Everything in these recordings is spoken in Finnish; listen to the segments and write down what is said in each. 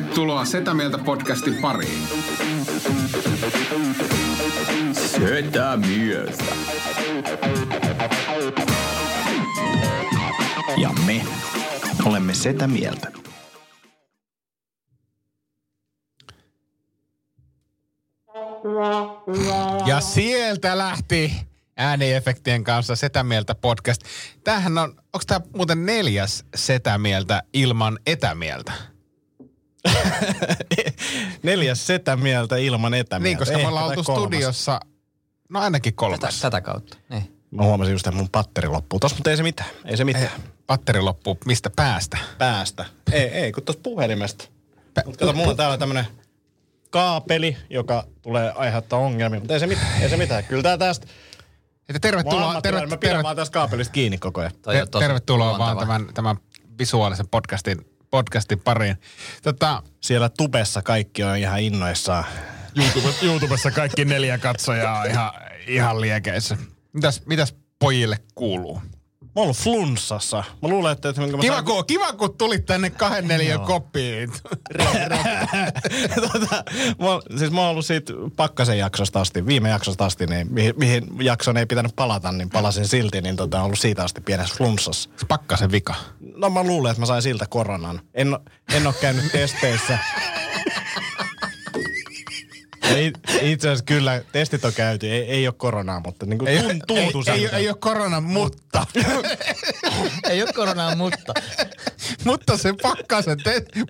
tervetuloa Setä Mieltä -podcastin pariin. Setä Mieltä. Ja me olemme Setä Mieltä. Ja sieltä lähti ääniefektien kanssa Setä Mieltä -podcast. Tämähän on, onko tämä muuten 4. Setä Mieltä ilman etämieltä? 4. Setä Mieltä ilman etämieltä. Niin, koska me ollaan oltu studiossa, no ainakin 3. Tätä kautta, niin. Mä huomasin just, että mun patteri loppuu. Tos, mutta ei se mitään, ei se mitään. Ei, patteri loppuu, mistä päästä? Päästä. Ei, kun tuossa puhelimesta. Kato, mulla on täällä tämmönen kaapeli, joka tulee aiheuttaa ongelmia, mutta ei se mitään. Kyllä tää tästä... Että tervetuloa, mä pidän vaan tästä kaapelista kiinni koko ajan. Tervetuloa vaan tämän visuaalisen podcastin pariin. Siellä tubessa kaikki on ihan innoissaan. YouTubessa kaikki 4 katsojaa on ihan liekeissä. Mitäs pojille kuuluu? Mä oon ollut flunssassa. Mä luulen, että... Kiva, kun tulit tänne 2 neliön koppiin. Siis mä oon ollut siitä Pakkasen jaksosta asti, viime jaksosta asti, niin mihin jakson ei pitänyt palata, niin palasin silti, niin on ollut siitä asti pienessä flunssassa. Pakkasen vika. No mä luulen, että mä sain siltä koronan. En oo käynyt testeissä. Itse asiassa kyllä, testit on käyty, ei ole koronaa, mutta niin kuin tuntuu se. Ei ole koronaa, mutta. Ei ole koronaa, mutta. Mutta se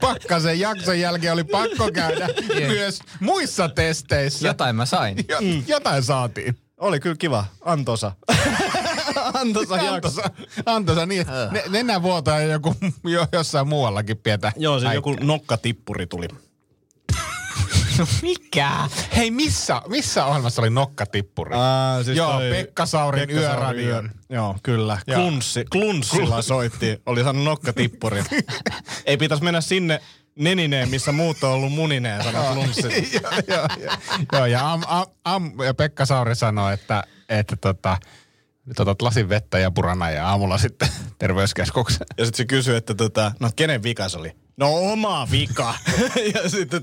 pakkasen jakson jälkeen oli pakko käydä myös muissa testeissä. Jotain mä sain. Jotain saatiin. Oli kyllä kiva, antoisa. Antoisa niin, että nenävuotoja joku jossain muuallakin pientä. Joo, se joku nokkatippuri tuli. No mikä? Hei, missä ohjelmassa oli nokkatippuri? Siis joo, Pekka Saurin Yöradion. Joo, kyllä. Joo. Klunssilla soitti, oli saanut nokkatippuri. Ei pitäisi mennä sinne nenineen, missä muut on ollut munineen, sanoi Klunssilla. Joo, ja Pekka Sauri sanoi, että nyt otat lasin vettä ja purana ja aamulla sitten terveyskeskukseen. Ja sitten se kysyi, että no kenen vika se oli? No oma vika. Ja sitten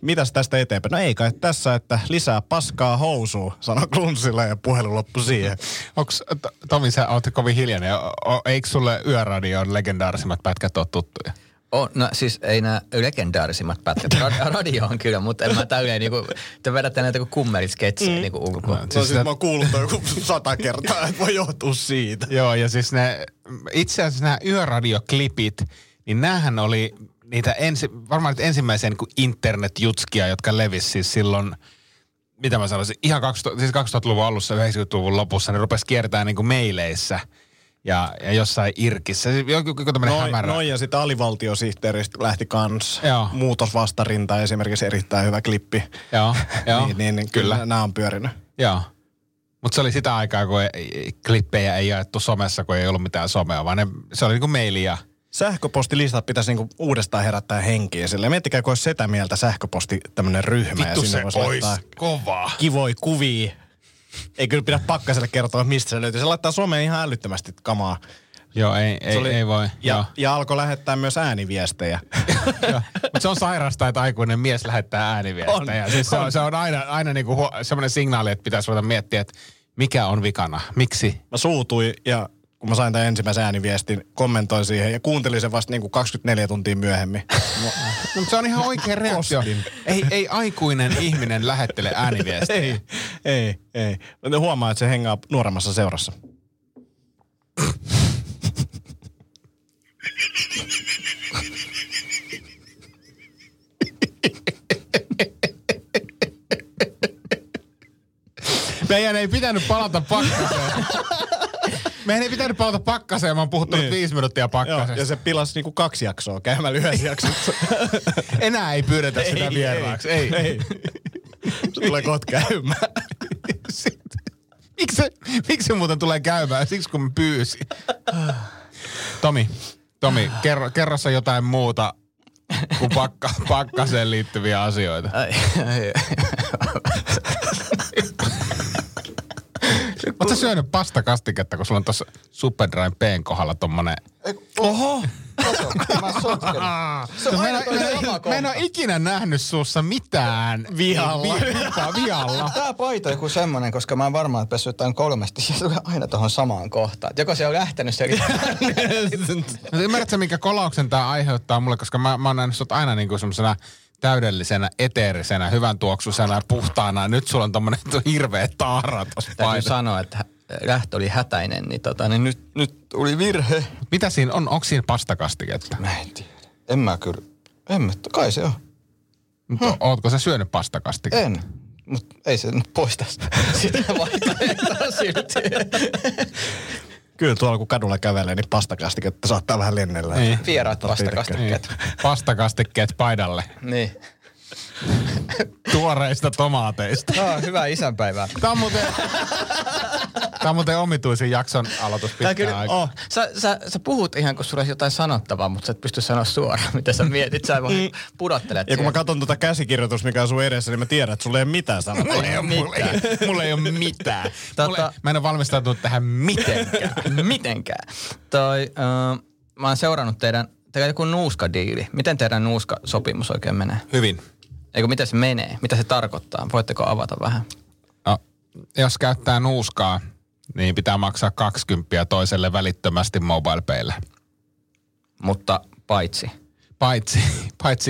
mitäs tästä eteenpäin? No ei kai tässä, että lisää paskaa housuun, sanoi Klunssilla ja puhelu loppui siihen. Onks, Tomi, sä oot kovin hiljainen. Eikö sulle Yöradion legendaarisimmat pätkät ole tuttuja? No siis ei nämä legendaarisimmat pätkät. Radio on kyllä, mutta en mä tälleen niinku, te vedätte näitä kuin kummelit-sketsejä niinku ulkoa. Mä oon kuullut joku 100 kertaa, että voi johtua siitä. Joo, ja siis itse asiassa nämä Yöradio-klipit, niin näähän oli... Niitä varmaan nyt ensimmäisiä niin kuin internet-jutskia, jotka levisi siis silloin, mitä mä sanoisin, ihan 2000-luvun alussa, 90-luvun lopussa, ne rupesi kiertämään niin kuin meileissä ja jossain irkissä. Joku tämmöinen hämärä. Noin ja sitten alivaltiosihteeristä lähti kans. Joo. Muutosvastarinta esimerkiksi erittäin hyvä klippi. Joo, niin kyllä. Nämä on pyörinyt. Joo. Mutta se oli sitä aikaa, kun klippejä ei jaettu somessa, kun ei ollut mitään somea, vaan se oli niin kuin meilia. Sähköpostilistat pitäisi niinku uudestaan herättää henkiä sille. Miettikää, kun olisi Setä Mieltä sähköposti tämmönen ryhmä. Vittu, ja sinne voisi laittaa kovaa. Kivoi kuvia. Ei kyllä pidä Pakkaselle kertoa, mistä se löytyy. Se laittaa Suomeen ihan älyttömästi kamaa. Joo, ei voi. Ja alkoi lähettää myös ääniviestejä. Mutta se on sairasta, että aikuinen mies lähettää ääniviestejä. Siis se on aina niinku semmoinen signaali, että pitäisi ruveta miettiä, että mikä on vikana, miksi. Mä suutuin ja... Kun mä sain tämän ensimmäisen ääniviestin, kommentoin siihen ja kuuntelin sen vasta niin kuin 24 tuntia myöhemmin. No, se on ihan oikea reaktio. Ei aikuinen ihminen lähettele ääniviestiä. Ei. Mä huomaa, että se hengaa nuoremmassa seurassa. Meidän ei pitänyt palata Pakkaseen. Mehän ei pitänyt palata Pakkaseen, mä oon puhuttanut 5 minuuttia Pakkasesta. Joo, ja se pilasi niinku 2 jaksoa käymällä yhdessä jaksossa. Enää ei pyydetä sitä vieraaksi. Ei. Tulee kohta käymään. Miksi muuten tulee käymään? Siksi kun mä pyysin. Tomi, kerro sä jotain muuta kuin Pakkaseen liittyviä asioita. Oletko syönyt pastakastiketta, kun sulla on tuossa Superdryn P:n kohdalla tommonen... Oho! Mä sotken. Se on aina sama kohta. Mä en oo ikinä nähnyt suussa mitään vialla. Vialla. Tää paita on joku semmonen, koska mä oon varmaan pessyt tämän kolmesti. Se tulee aina tohon samaan kohtaan. Joko se on lähtenyt se. Ymmärrätkö, minkä kolauksen tää aiheuttaa mulle, koska mä oon nähnyt sut aina niinku semmosena täydellisenä, eteerisenä, hyvän tuoksuisena, puhtaana. Nyt sulla on tommonen hirveä taara tossa paita. Täytyy sanoa, että lähtö oli hätäinen, niin, niin nyt oli virhe. Mitä siinä on? Onko siinä pastakastiketta? Mä en tiedä. En mä kyllä. En mä, kai se on. Ootko sä syönyt pastakastiketta? En. Mutta ei se nyt poista sitä vaihtoehtoa silti. Kyllä tuolla kun kadulla kävelee, niin pastakastiketta saattaa vähän lennellä. Niin. Vieraat pastakastikkeet. Niin. Pastakastikkeet paidalle. Niin. Tuoreista tomaateista. No, hyvää isänpäivää. Tämä on muuten omituisin jakson aloitus pitkään aikaa. Sä puhut ihan, kun sulla olisi jotain sanottavaa, mutta sä et pysty sanoa suoraan, mitä sä mietit. Sä vaan pudottelet. Ja kun mä katson tuota käsikirjoitusta, mikä on sun edessä, niin mä tiedän, että sulla ei ole mitään sanottavaa. Mulla ei ole mitään. Mä en ole valmistautunut tähän mitenkään. Mä oon seurannut teillä joku nuuskadiili. Miten teidän nuuskasopimus oikein menee? Hyvin. Eikö, miten se menee? Mitä se tarkoittaa? Voitteko avata vähän? No, jos käyttää nuuskaa, niin pitää maksaa 20 toiselle välittömästi MobilePaylle. Mutta paitsi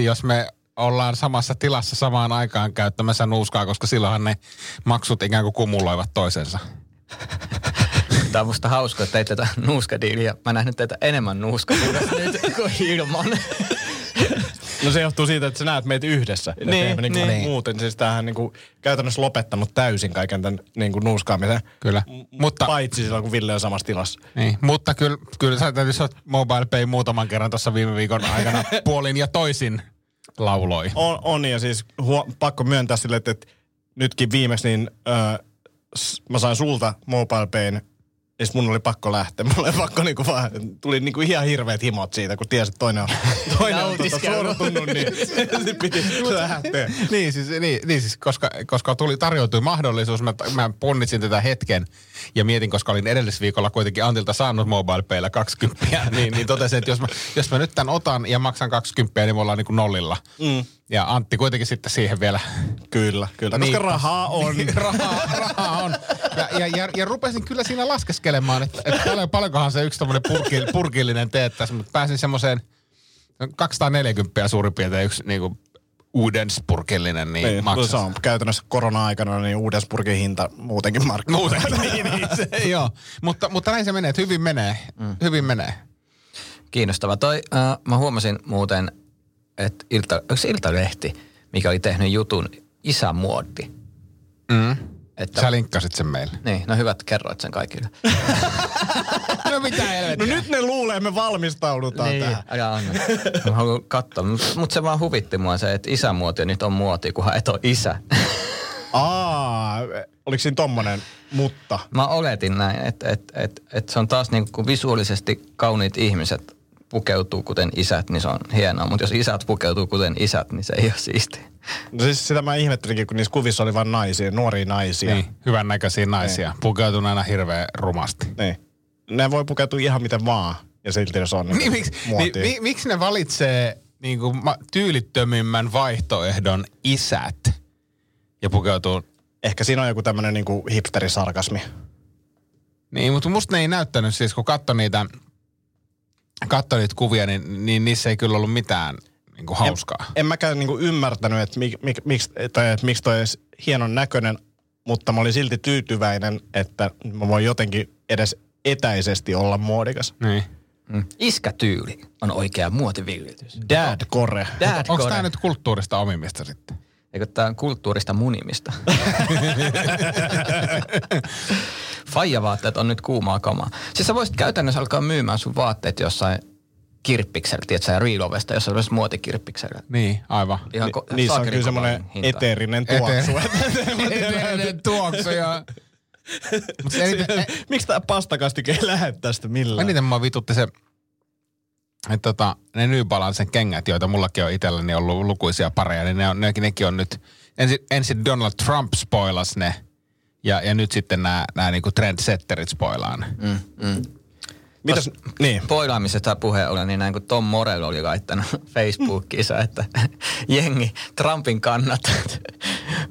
jos me ollaan samassa tilassa samaan aikaan käyttämässä nuuskaa, koska silloinhan ne maksut ikään kuin kumuloivat toisensa. Tämä on musta hauska, että teit tätä nuuskadiiliä. Mä näen teitä enemmän nuuskadiiliä nyt kuin ilman. No se johtuu siitä, että sä näet meitä yhdessä. Niin. Muuten siis tämähän niinku käytännössä lopettanut täysin kaiken tämän niinku nuuskaamisen. Kyllä. Mutta paitsi silloin, kun Ville on samassa tilassa. Niin, mutta kyllä sä täytyisi MobilePay muutaman kerran tuossa viime viikon aikana puolin ja toisin lauloi. On ja siis pakko myöntää sille, että nytkin viimeksi niin mä sain sulta MobilePayn. Ja mun oli pakko lähteä. Mulla oli pakko niinku vaan, tuli niinku ihan hirveet himot siitä, kun tiesi, että toinen on suoratunut, niin sitten piti lähteä. Niin siis, koska tarjoutui mahdollisuus, mä punnitsin tätä hetken ja mietin, koska olin edellisviikolla kuitenkin Antilta saanut MobilePaylla 20, niin totesin, että jos mä nyt tämän otan ja maksan 20, niin me ollaan niinku nollilla. Mm. Ja Antti kuitenkin sitten siihen vielä. Kyllä. Koska niin, rahaa on. Rahaa on. Ja rupesin kyllä siinä laskeskelemaan, että paljonkohan se yksi tommoinen purkillinen teettäisi, mutta pääsin semmoiseen 240 suurin piirtein yksi niinku uudenspurkillinen niin maksaa. Se on käytännössä korona-aikana, niin uudenspurkin hinta muutenkin markkinoilla. Niin, joo, mutta näin se menee, että hyvin menee. Kiinnostava toi. Mä huomasin muuten, että Iltalehti, mikä oli tehnyt jutun isämuoti. Mm. Että sä linkkasit sen meille. Niin, no hyvät, kerroit sen kaikille. No mitä helvettiä. No nyt ne luulee, me valmistaudutaan niin, tähän. Aja anna. Mä haluan katsoa, mutta se vaan huvitti mua se, että isämuoti nyt on muoti, kunhan et ole isä. Oliko siinä tommonen, mutta? Mä oletin näin, että se on taas niin kuin visuaalisesti kauniit ihmiset pukeutuu kuten isät, niin se on hienoa. Mutta jos isät pukeutuu kuten isät, niin se ei ole siistiä. No siis sitä mä ihmettelinkin, kun niissä kuvissa oli vaan naisia, nuoria naisia. Niin, hyvän näköisiä naisia. Niin. Pukeutun aina hirveän rumasti. Niin. Ne voi pukeutua ihan miten vaan, ja silti jos on niin miksi ne valitsee niin kuin tyylittömimmän vaihtoehdon isät ja pukeutuu? Ehkä siinä on joku tämmöinen niin kuin hipsterisarkasmi. Niin, mutta musta ne ei näyttänyt siis, kun katsoi niitä kuvia, niin niissä ei kyllä ollut mitään niinku hauskaa. En mäkään niinku ymmärtänyt, että miksi toi edes hienon näköinen, mutta mä olin silti tyytyväinen, että mä voin jotenkin edes etäisesti olla muodikas. Niin. Mm. Iskätyyli on oikea muotiviljelys. Dadcore. Onko tää nyt kulttuurista omimista sitten? Eikö tää on kulttuurista munimista? Faijavaatteet on nyt kuumaa kamaa. Siis sä voisit käytännössä alkaa myymään sun vaatteet jossain kirppiksellä, tietsä, Relovesta, jossain myös muotikirppiksellä. Niin, aivan. Ihan niissä on kyllä semmoinen eteerinen tuoksu. Eteerinen tuoksu, ja miksi tää pastakastike ei lähde tästä millään? Eniten mä vitutti se, että ne New Balancen kengät, joita mullakin on itselläni ollut lukuisia pareja, niin nekin on nyt, ensin Donald Trump spoilasi ne. Ja nyt sitten nämä niinku trendsetterit spoilaan. Mitäs, niin? Poilaamisesta puheen ollen, niin näin kuin Tom Morello oli laittanut Facebookiinsa, että jengi Trumpin kannattajat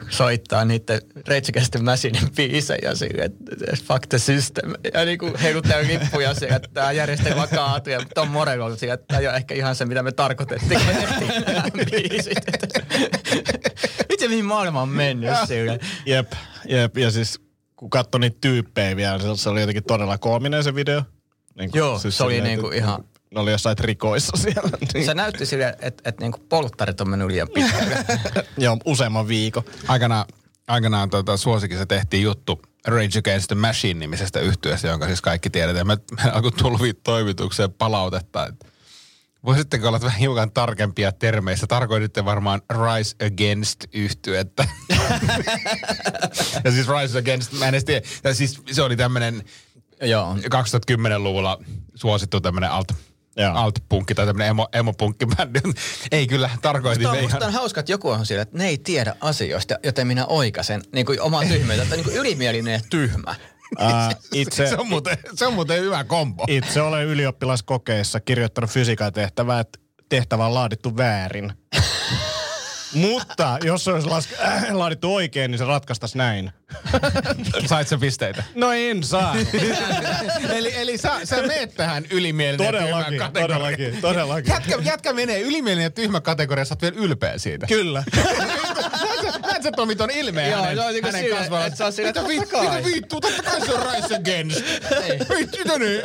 soittaa niiden reitsikäisten mäsinen biisejä sille, että fuck the system. Ja niin kuin heiluttaa lippuja siellä, että tämä järjestelmä kaatui. Ja Tom Morello oli sille, että tämä ei ole ehkä ihan se, mitä me tarkoitettiin, kun me tehtiin nämä biisit. Miten mihin maailma on mennyt sille? Jep. Ja siis kun katsoi niitä tyyppejä vielä, se oli jotenkin todella koominen se video. Niin kuin, joo, siis se oli niinku ihan... Ne oli jossain rikoissa siellä. Niin. Se näytti silleen, että et niinku polttarit on mennyt liian pitkälle. Joo, useamman viikon. Aikanaan suosikissa tehtiin juttu Rage Against the Machine-nimisestä yhtyeestä, jonka siis kaikki tiedetään. Me alkoi tullut toimitukseen palautetta, että voisitteko olla vähän hiukan tarkempia termeissä? Tarkoititte varmaan Rise Against-yhtyettä. Ja siis Rise Against, mä en tiedä. Ja siis se oli tämmönen... Joo. 2010-luvulla suosittu tämmönen alt-punkki tai tämmönen emo-punkkibändi. Ei kyllä, tarkoitin me ihan... Tämä on hauska, että joku on siellä, että ne ei tiedä asioista, joten minä oikasen niin kuin omaa tyhmyyttä. Että niin kuin ylimielinen ja tyhmä. Se on muuten hyvä kombo. Itse olen ylioppilaskokeessa kirjoittanut fysiikan tehtävää, että tehtävä on laadittu väärin. Mutta jos se olisi laadittu oikein, niin se ratkaistaisi näin. Sait sen pisteitä? No en saa. Eli sä meet tähän ylimielinen ja tyhmän kategoriaan. Todellakin. Jätkä menee ylimielinen ja tyhmä kategoria, sä oot vielä ylpeä siitä. Kyllä. Näet sä Tomi ton ilmeen hänen kasvallaan. Että sä oot sillä mitä viittuu, totta kai se on rice against. Mitä niin?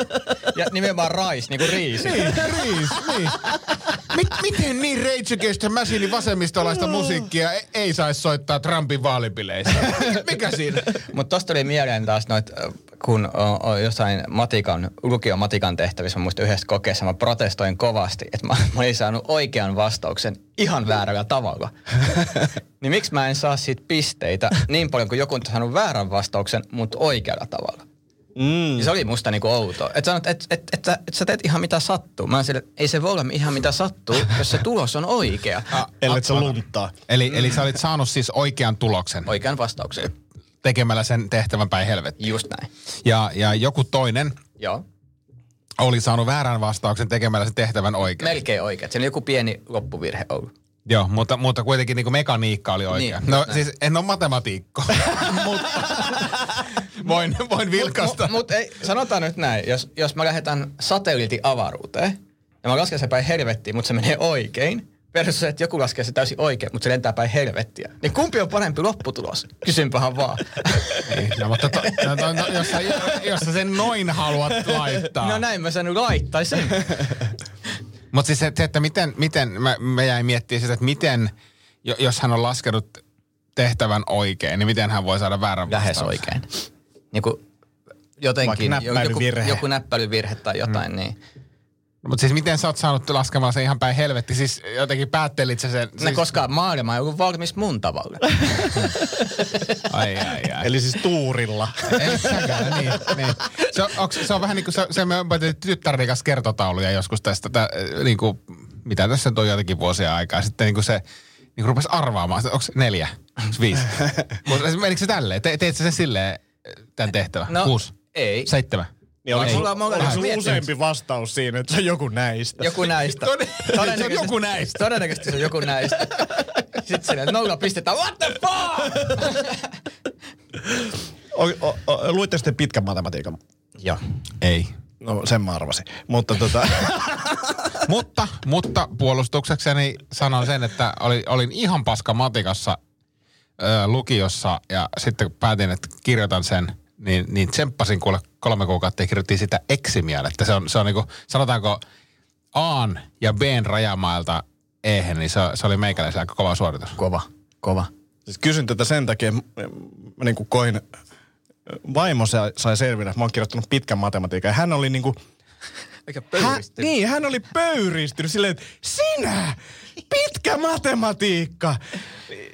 Ja nimenomaan rice, niinku riisi. Niin, riis, niin. Miten niin Rage Against the Machine vasemmistolaista musiikkia ei saisi soittaa Trumpin vaalipileissä? Mikä siinä? Mutta tosta tuli mieleen taas noit, kun jossain lukiomatikan tehtävissä, mä muistan yhdessä kokeessa, mä protestoin kovasti, että mä olin saanut oikean vastauksen ihan väärällä tavalla. Niin miksi mä en saa siitä pisteitä niin paljon, kun joku on saanut väärän vastauksen, mutta oikealla tavalla? Mm. Se oli musta niinku outoa. Että sanot, et sä teet ihan mitä sattuu. Mä sille, ei se voi olla ihan mitä sattuu, jos se tulos on oikea. Ellet sä lunttaa. Eli sä olit saanut siis oikean tuloksen. Oikean vastauksen. Tekemällä sen tehtävän päin helvettiin. Just näin. Ja joku toinen oli saanut väärän vastauksen tekemällä sen tehtävän oikein. Melkein oikein. Siinä oli joku pieni loppuvirhe ollut. Joo, mutta kuitenkin niinku mekaniikka oli oikea. Niin, no siis en ole matematiikko, mutta voin vilkaista. Mutta sanotaan nyt näin, jos mä lähetän satelliitin avaruuteen ja mä lasken sen päin helvettiin, mutta se menee oikein, versus se, että joku laskee se täysin oikein, mutta se lentää päin helvettiä. Niin kumpi on parempi lopputulos? Kysynpähän vaan. Ei, no, mutta jos sä sen noin haluat laittaa. No näin mä sen laittaisin. Mutta siis se, että miten mä jäin miettimään sitä, että miten, jos hän on laskenut tehtävän oikein, niin miten hän voi saada väärän vastauksen? Lähes oikein. Niin kuin jotenkin, joku näppäilyvirhe tai jotain, niin... No, mutta siis miten sä oot saanut laskemaan sen ihan päin helvetti? Siis jotenkin päättelit sä sen... Siis... Koska maailma ei ollut valmis mun tavalla. Ai. Eli siis tuurilla. Ei säkään, niin. Se on vähän niin kuin se me on tyttärikas kertotauluja joskus tästä, niin kuin, mitä tässä nyt on jotenkin vuosia aikaa. Sitten niin kuin se niin kuin rupesi arvaamaan, onko 4, 5? Menikö se tälleen? Teit sä sen silleen tämän tehtävän? No, 6? Ei. 7? Niin oliko sulla useampi vastaus siinä, että se on joku näistä? Joku näistä. Se on joku näistä. Todennäköisesti se on joku näistä. Sitten sinne 0 pistetään, what the fuck? Luitteko te pitkän matematiikan? Joo. Ei. No sen mä arvasin. Mutta mutta puolustuksekseni sanon sen, että olin ihan paska matikassa lukiossa ja sitten päätin, että kirjoitan sen. Niin tsemppasin kuule 3 kuukautta ja kirjoittiin sitä eksimielettä. Se on niinku, sanotaanko A:n ja B:n rajamailta E:hen, niin se oli meikäläisellä aika kova suoritus. Kova. Siis kysyn tätä sen takia, mä niinku koin, vaimo sai selville, että mä oon kirjoittanut pitkän matematiikan. Hän oli niinku... Eikä pöyristynyt. Hän oli pöyristynyt silleen, että sinä! Pitkä matematiikka!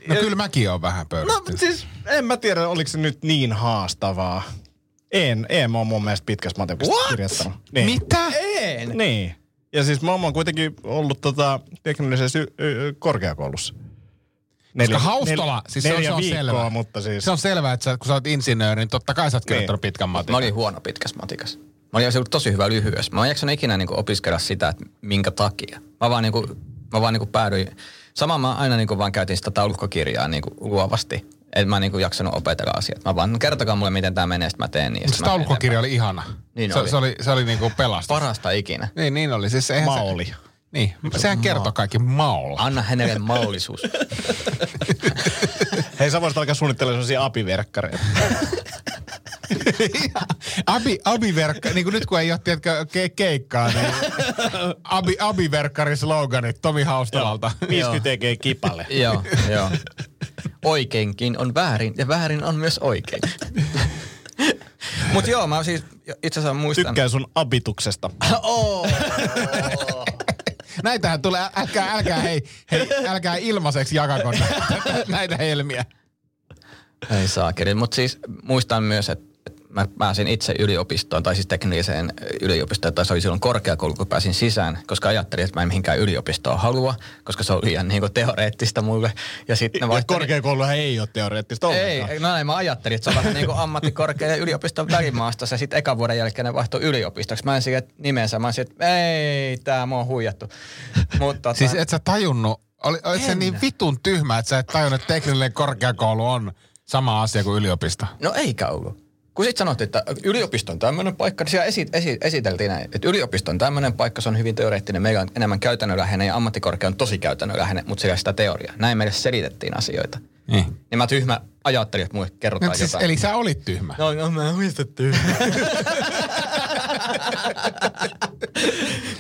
No kyllä mäkin oon vähän pöyristynyt. No siis en mä tiedä, oliko se nyt niin haastavaa. En mä oon mun mielestä pitkästä matematiikasta kirjoittanut. Niin. Mitä? En! Niin. Ja siis mä oon kuitenkin ollut teknillisessä korkeakoulussa. Koska Haustola, siis se on viikkoa, selvää. Mutta siis... Se on selvää, että kun sä oot insinööri, niin totta kai sä oot kirjoittanut pitkän matematiikasta. Mä olin huono pitkästä matematiikasta. Mä olin ollut tosi hyvä lyhyessä. Mä en jaksanut ikinä niinku opiskella sitä, että minkä takia. Mä vaan päädyin. Samaan mä aina niinku vaan käytin sitä taulukkokirjaa niinku luovasti. Et mä en niinku jaksanut opetella asiat. Mä vaan, kertokaa mulle, miten tää menee, sitten mä teen niin. Mutta se taulukkokirja oli ihana. Niin oli. Se oli niinku pelastus. Parasta ikinä. Niin oli. Siis maoli. Niin, sehän kertoo kaikki maolla. Anna hänelle maollisuus. Hei, sä voisit alkaa suunnittelemaan sellaisia apiverkkareita. Abiverkkari, niin kuin nyt kun ei ole tietkään keikkaa, niin abiverkkari sloganit Tomi Haustalalta. 50 tekee kipalle. Joo. Oikeinkin on väärin ja väärin on myös oikein. Mut joo, mä siis itse asiassa muistan. Tykkään sun abituksesta. Näitähän tulee, älkää ilmaiseksi jakakon näitä helmiä. Ei saakeli, mutta siis muistan myös, että mä pääsin itse yliopistoon, tai siis tekniseen yliopistoon, tai se oli silloin korkeakoulu, kun pääsin sisään, koska ajattelin, että mä en mihinkään yliopistoon halua, koska se oli liian niin kuin teoreettista mulle. Ja korkeakouluhan ei ole teoreettista ollenkaan. Ei, no näin mä ajattelin, että se on vähän niin kuin ammattikorkea ja yliopiston välimaasta, ja sitten ekan vuoden jälkeen ne vaihtui yliopistoksi. Mä en sille nimensä, mä en sille, että ei, tää mua on huijattu. Mutta, siis et sä tajunnut, olit se niin vitun tyhmä, että sä et tajunnut, että teknillinen korkeakoulu on sama asia kuin yliopisto. No eikä ollut. Kun sit sanottiin, että yliopisto on tämmöinen paikka, niin siellä esiteltiin näin, että yliopisto on tämmöinen paikka, se on hyvin teoreettinen, meillä on enemmän käytännönläheinen ja ammattikorkea on tosi käytännönläheinen, mutta siellä sitä teoriaa. Näin meille selitettiin asioita. Niin mä tyhmä ajattelin, että mulle kerrotaan jotain. Siis, eli sä olit tyhmä? No mä en muista tyhmä.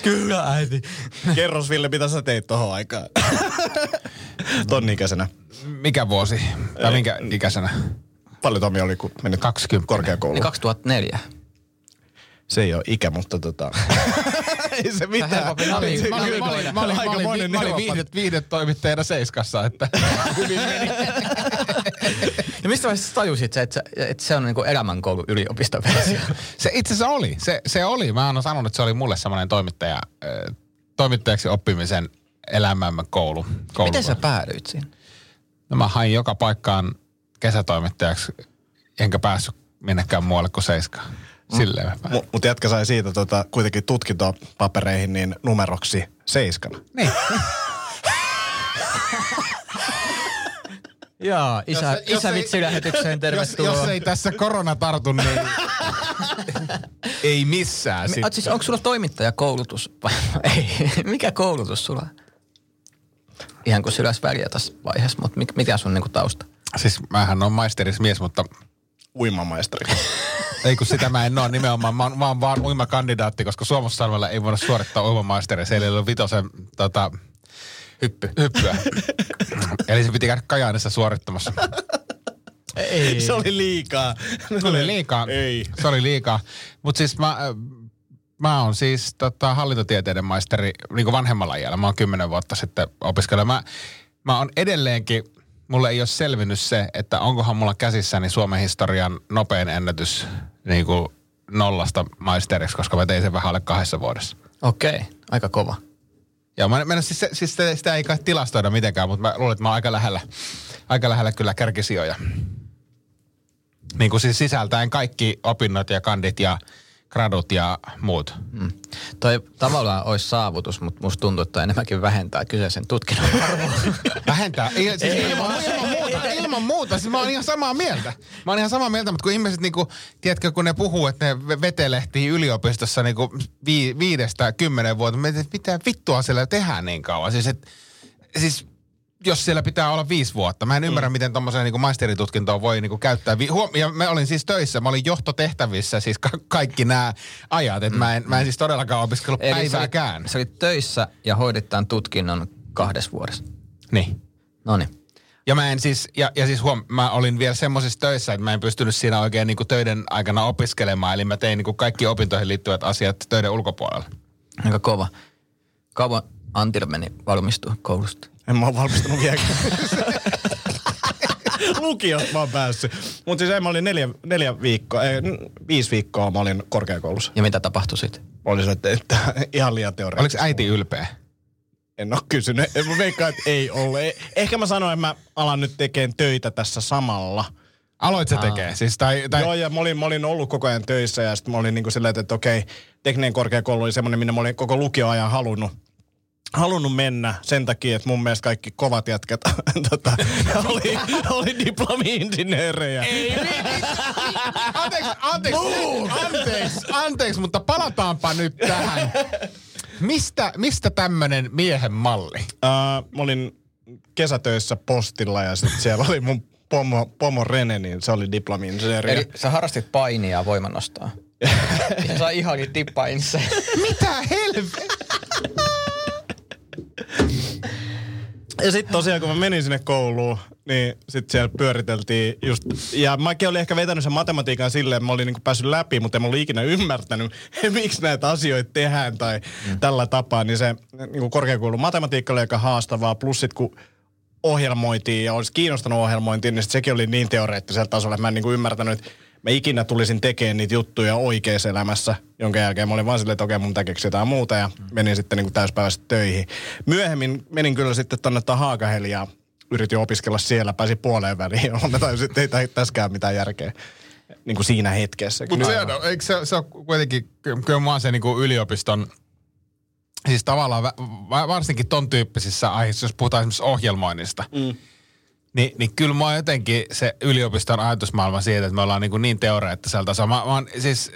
Kyllä äiti. Kerros Ville, mitä sä teit tohon aikaan? Tonnikäisenä. Mikä vuosi? Tai minkä ikäisenä? Paljon Tomi oli, kun mennyt 20 korkeakouluun. Niin 2004. Se ei ole ikä, mutta ei se mitään. Mä olin viihdetoimittajana Seiskassa, että hyvin meni. Ja mistä vaiheessa tajusit, että se on niinku elämänkoulu yliopistoversio? Se itse asiassa oli. Se oli. Mä oon sanonut, että se oli mulle semmoinen toimittajaksi oppimisen elämänkoulu. Miten sä päädyit siinä? No mä hain joka paikkaan kesätoimittajaksi, enkä päässyt minnekään muualle kuin Seiskaan. Silleen Mutta jätkä sai siitä kuitenkin tutkintopapereihin niin numeroksi 7. Niin. Joo, isä vitsilähetykseen tervetuloa. Jos ei tässä korona tartu, niin ei missään. Siis onko sulla toimittajakoulutus? Ei. Mikä koulutus sulla? Ihan kuin syläsväliä tässä vaiheessa, mutta mikä sun niinku tausta? Siis mähän on maisterismies, mutta uimamaisteri. Ei kun sitä mä en ole nimenomaan. Mä oon vaan uimakandidaatti, koska Suomussalmella ei voida suorittaa uimamaisteria. Se ei ole vitosen hyppyä. Eli se piti käydä Kajaanissa suorittamassa. Ei. Se oli liikaa. Se oli liikaa. Mutta siis mä oon siis hallintotieteiden maisteri niin kuin vanhemmalla iällä. Mä oon 10 vuotta sitten opiskellut. Mä oon edelleenkin. Mulle ei ole selvinnyt se, että onkohan mulla käsissäni Suomen historian nopein ennätys niin kuin 0 maisteriksi, koska mä tein sen vähän alle 2 vuodessa. Okei, aika kova. Joo, siis sitä ei kai tilastoida mitenkään, mutta mä luulen, että mä oon aika lähellä kyllä kärkisijoja. Niin kuin siis sisältäen kaikki opinnot ja kandit ja gradut ja muut. Toi tavallaan olisi saavutus, mutta musta tuntuu, että enemmänkin vähentää kyseisen tutkinnon arvoa. Vähentää? Ilman muuta. Siis mä oon ihan samaa mieltä. Mutta kun ihmiset, niinku, tiedätkö, kun ne puhuu, että ne vetelehtii yliopistossa niinku 5-10 vuotta, mitä vittua siellä tehdään niin kauan? Siis jos siellä pitää olla 5 vuotta. Mä en ymmärrä, miten tommoseen niinku maisteritutkintoon voi niinku käyttää. Ja mä olin siis töissä, mä olin johtotehtävissä siis kaikki nämä ajat. Et mä en siis todellakaan opiskellut päivääkään. Se oli töissä ja hoidettaan tutkinnon 2 vuodessa. Niin. Noniin. Ja mä en siis, mä olin vielä semmoisissa töissä, että mä en pystynyt siinä oikein niinku töiden aikana opiskelemaan. Eli mä tein niinku kaikki opintoihin liittyvät asiat töiden ulkopuolella. Aika kova. Kauan Antilla meni valmistua koulusta? En mä oon valmistunut vieläkään. Lukiot mä oon päässyt. Mut siis mä olin 5 viikkoa mä olin korkeakoulussa. Ja mitä tapahtui sitten? Oli se, että ihan liian teoreettista. Oliko äiti ylpeä? En oo kysynyt. Mä veikkaan, että ei ole. Ehkä mä sanoin, että mä alan nyt tekemään töitä tässä samalla. Aloit se tekee. Siis, joo, ja mä olin ollut koko ajan töissä, ja sitten mä olin niin kuin silleen, että okei, tekninen korkeakoulu oli semmoinen, minne mä olin koko lukioajan halunnut mennä sen takia, että mun mielestä kaikki kovat jätkät oli diplomi-insinöörejä. Ei, anteeksi, mutta palataanpa nyt tähän. Mistä tämmönen miehen malli? Mä olin kesätöissä postilla ja sitten siellä oli mun pomo Rene, niin se oli diplomi-insinööriä. Eli sä harrastit painia ja voimannostaa. Ja sai ihankin tippainsa. Mitä helvettiä? Ja sitten tosiaan, kun mä menin sinne kouluun, niin sitten siellä pyöriteltiin just... Ja mäkin olin ehkä vetänyt sen matematiikan silleen, että mä olin niinku päässyt läpi, mutta en mä ollut ikinä ymmärtänyt, miksi näitä asioita tehdään tai tällä tapaa. Niin se niinku korkeakoulun matematiikka oli aika haastavaa. Plus sit, kun ohjelmoitiin ja olisi kiinnostanut ohjelmointiin, niin sekin oli niin teoreettisella tasolla, että mä en niinku ymmärtänyt, että mä ikinä tulisin tekemään niitä juttuja oikeassa elämässä, jonka jälkeen mä olin vaan silleen, että okei, mun pitää keksiä jotain muuta, ja menin sitten niin kuin täyspäiväisesti töihin. Myöhemmin menin kyllä sitten tonne Haakaheliaan, yritin opiskella siellä, pääsin puoleen väliin, jolloin mä taisin, että ei täskään mitään järkeä niin kuin siinä hetkessä. Mutta eikö se ole kuitenkin, kyllä mä oon se niin kuin yliopiston... Siis tavallaan varsinkin ton tyyppisissä aiheissa, jos puhutaan esimerkiksi ohjelmoinnista, niin kyllä mä oon jotenkin se yliopiston ajatusmaailma siitä, että me ollaan niin teoreettisella tasolla. Mä oon siis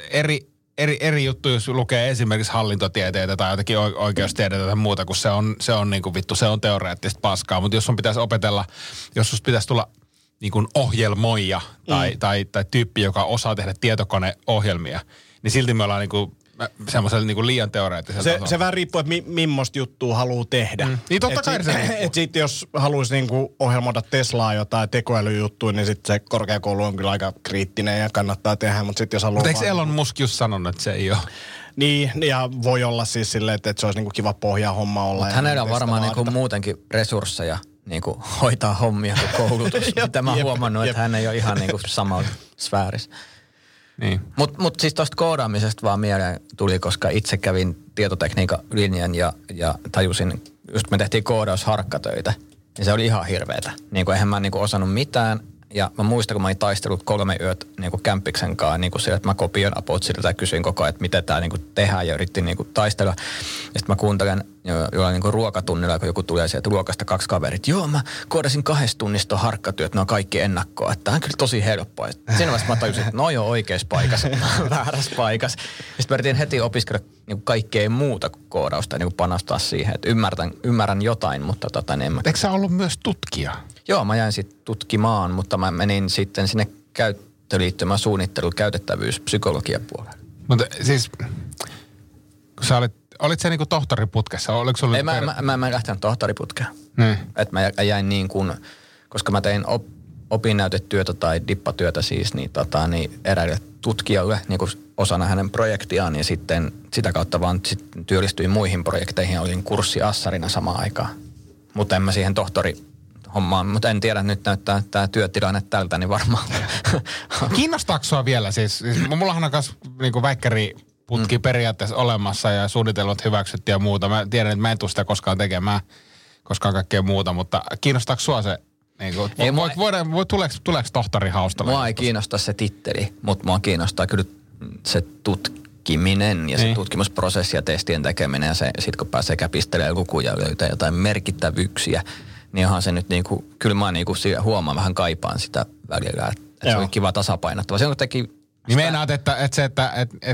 eri juttu, jos lukee esimerkiksi hallintotieteitä tai jotakin oikeustieteitä tai muuta, kun se on niin kuin vittu, se on teoreettista paskaa. Mutta jos sun pitäisi opetella, jos sun pitäisi tulla niin kuin ohjelmoija tai tyyppi, joka osaa tehdä tietokoneohjelmia, niin silti me ollaan niin kuin... Semmoiselle niinku liian teoreettiselle tasolle. Se vähän riippuu, että millaista juttua haluaa tehdä. Niin totta kai se riippuu. Että sitten jos haluaisi niinku ohjelmoida Teslaa jotain tekoälyjuttua, niin sitten se korkeakoulu on kyllä aika kriittinen ja kannattaa tehdä. Mutta sitten jos haluaa... Mutta eikö Elon Musk just sanonut, että se ei ole? Niin, ja voi olla siis silleen, että se olisi niinku kiva pohja homma olla. Mutta hänellä on varmaan niinku muutenkin resursseja niinku hoitaa hommia kuin koulutus. Mitä mä oon huomannut, että hän ei ole ihan niinku samalla sfäärissä. Niin. Mutta siis tuosta koodaamisesta vaan mieleen tuli, koska itse kävin tietotekniikan linjan ja tajusin, just me tehtiin koodausharkkatöitä, niin se oli ihan hirveetä. Niin kuin eihän mä niinku osannut mitään, ja mä muistan, kun mä olin taistellut 3 yötä niinku kämpiksen kanssa, niin kuin sillä, että mä kopioin apot siltä ja kysyin koko ajan, että miten tämä niinku tehdään, ja yritin niinku taistella. Ja sitten mä kuuntelen jollain niinku ruokatunnilla, kun joku tulee sieltä ruokasta 2 kaverit. Joo, mä koodasin 2 tunnista harkkatyöt, ne on kaikki ennakkoa, että tämä on kyllä tosi helppoa. Siinä vaiheessa mä tajusin, että no joo, oikeassa paikassa, väärässä paikassa. Ja sitten mä yritin heti opiskella niinku kaikkea muuta kuin koodausta, niinku panostaa siihen, että ymmärrän jotain, mutta niin en mä... Eikö sä ollut myös tutkija? Joo, mä jäin sitten tutkimaan, mutta mä menin sitten sinne käyttöliittymään suunnittelu, käytettävyys, psykologian puolelle. Mutta siis, kun sä olit sä niinku tohtoriputkessa? Ei, mä en lähtenyt tohtoriputkeen. Että mä jäin niin kuin, koska mä tein opinnäytetyötä tai dippatyötä siis, niin eräille tutkijalle niin kuin osana hänen projektiaan, niin sitten sitä kautta vaan sitten työllistyin muihin projekteihin ja olin kurssiassarina samaan aikaan. Mutta en mä siihen tohtori hommaan, mutta en tiedä, nyt näyttää tämä työtilanne tältä, niin varmaan. Kiinnostaako sinua vielä siis? Mullahan on myös niinku väikkeriputki periaatteessa olemassa ja suunnitelmat hyväksyttiin ja muuta. Mä tiedän, että mä en tule sitä koskaan tekemään, koskaan kaikkea muuta, mutta kiinnostaako sinua se? Niinku, tuleeko tohtori haustalle? Mua ei kiinnosta se titteli, mutta mua kiinnostaa kyllä se tutkiminen ja se tutkimusprosessi ja testien tekeminen ja sitten kun pääsee käpistelemään lukuja ja löytää jotain merkittävyyksiä, niin johon se nyt niinku, kyllä mä niinku huomaan vähän kaipaan sitä välillä, että se on kiva tasapainottava. Se on kuitenkin... Niin meinaat, että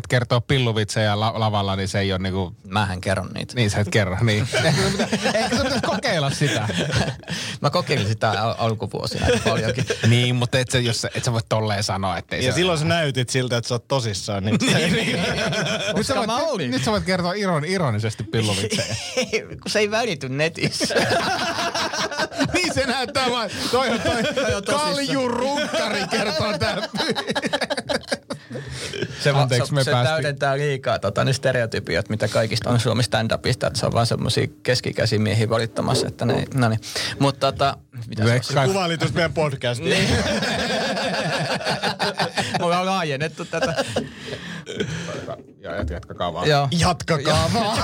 kertoo pilluvitsejä lavalla, niin se ei ole niinku... Mähän kerron niitä. Niin, sä et kerro, niin. Ehkä sä pitäisi kokeilla sitä. Mä kokeilin sitä alkuvuosina aika paljonkin. Niin, mutta et sä voi tolleen sanoa, ettei se... Ja silloin sä näytit siltä, että sä oot tosissaan. Nyt sä voit kertoa ironisesti pilluvitsejä. Kun se ei välity netissä. Niin se näyttää vaan, toi Kalju Runkkari kertoo tämän. Se täydentää liikaa ne stereotypiot, mitä kaikista on Suomi stand-upista, että se on vaan semmosia keskikäisiä miehiä valittamassa, että ne, no niin. Mutta kuvaili tuossa meidän podcastiin. Niin. Me ollaan laajennettu tätä. Ja jatkakaa vaan. Joo. Jatkakaa vaan.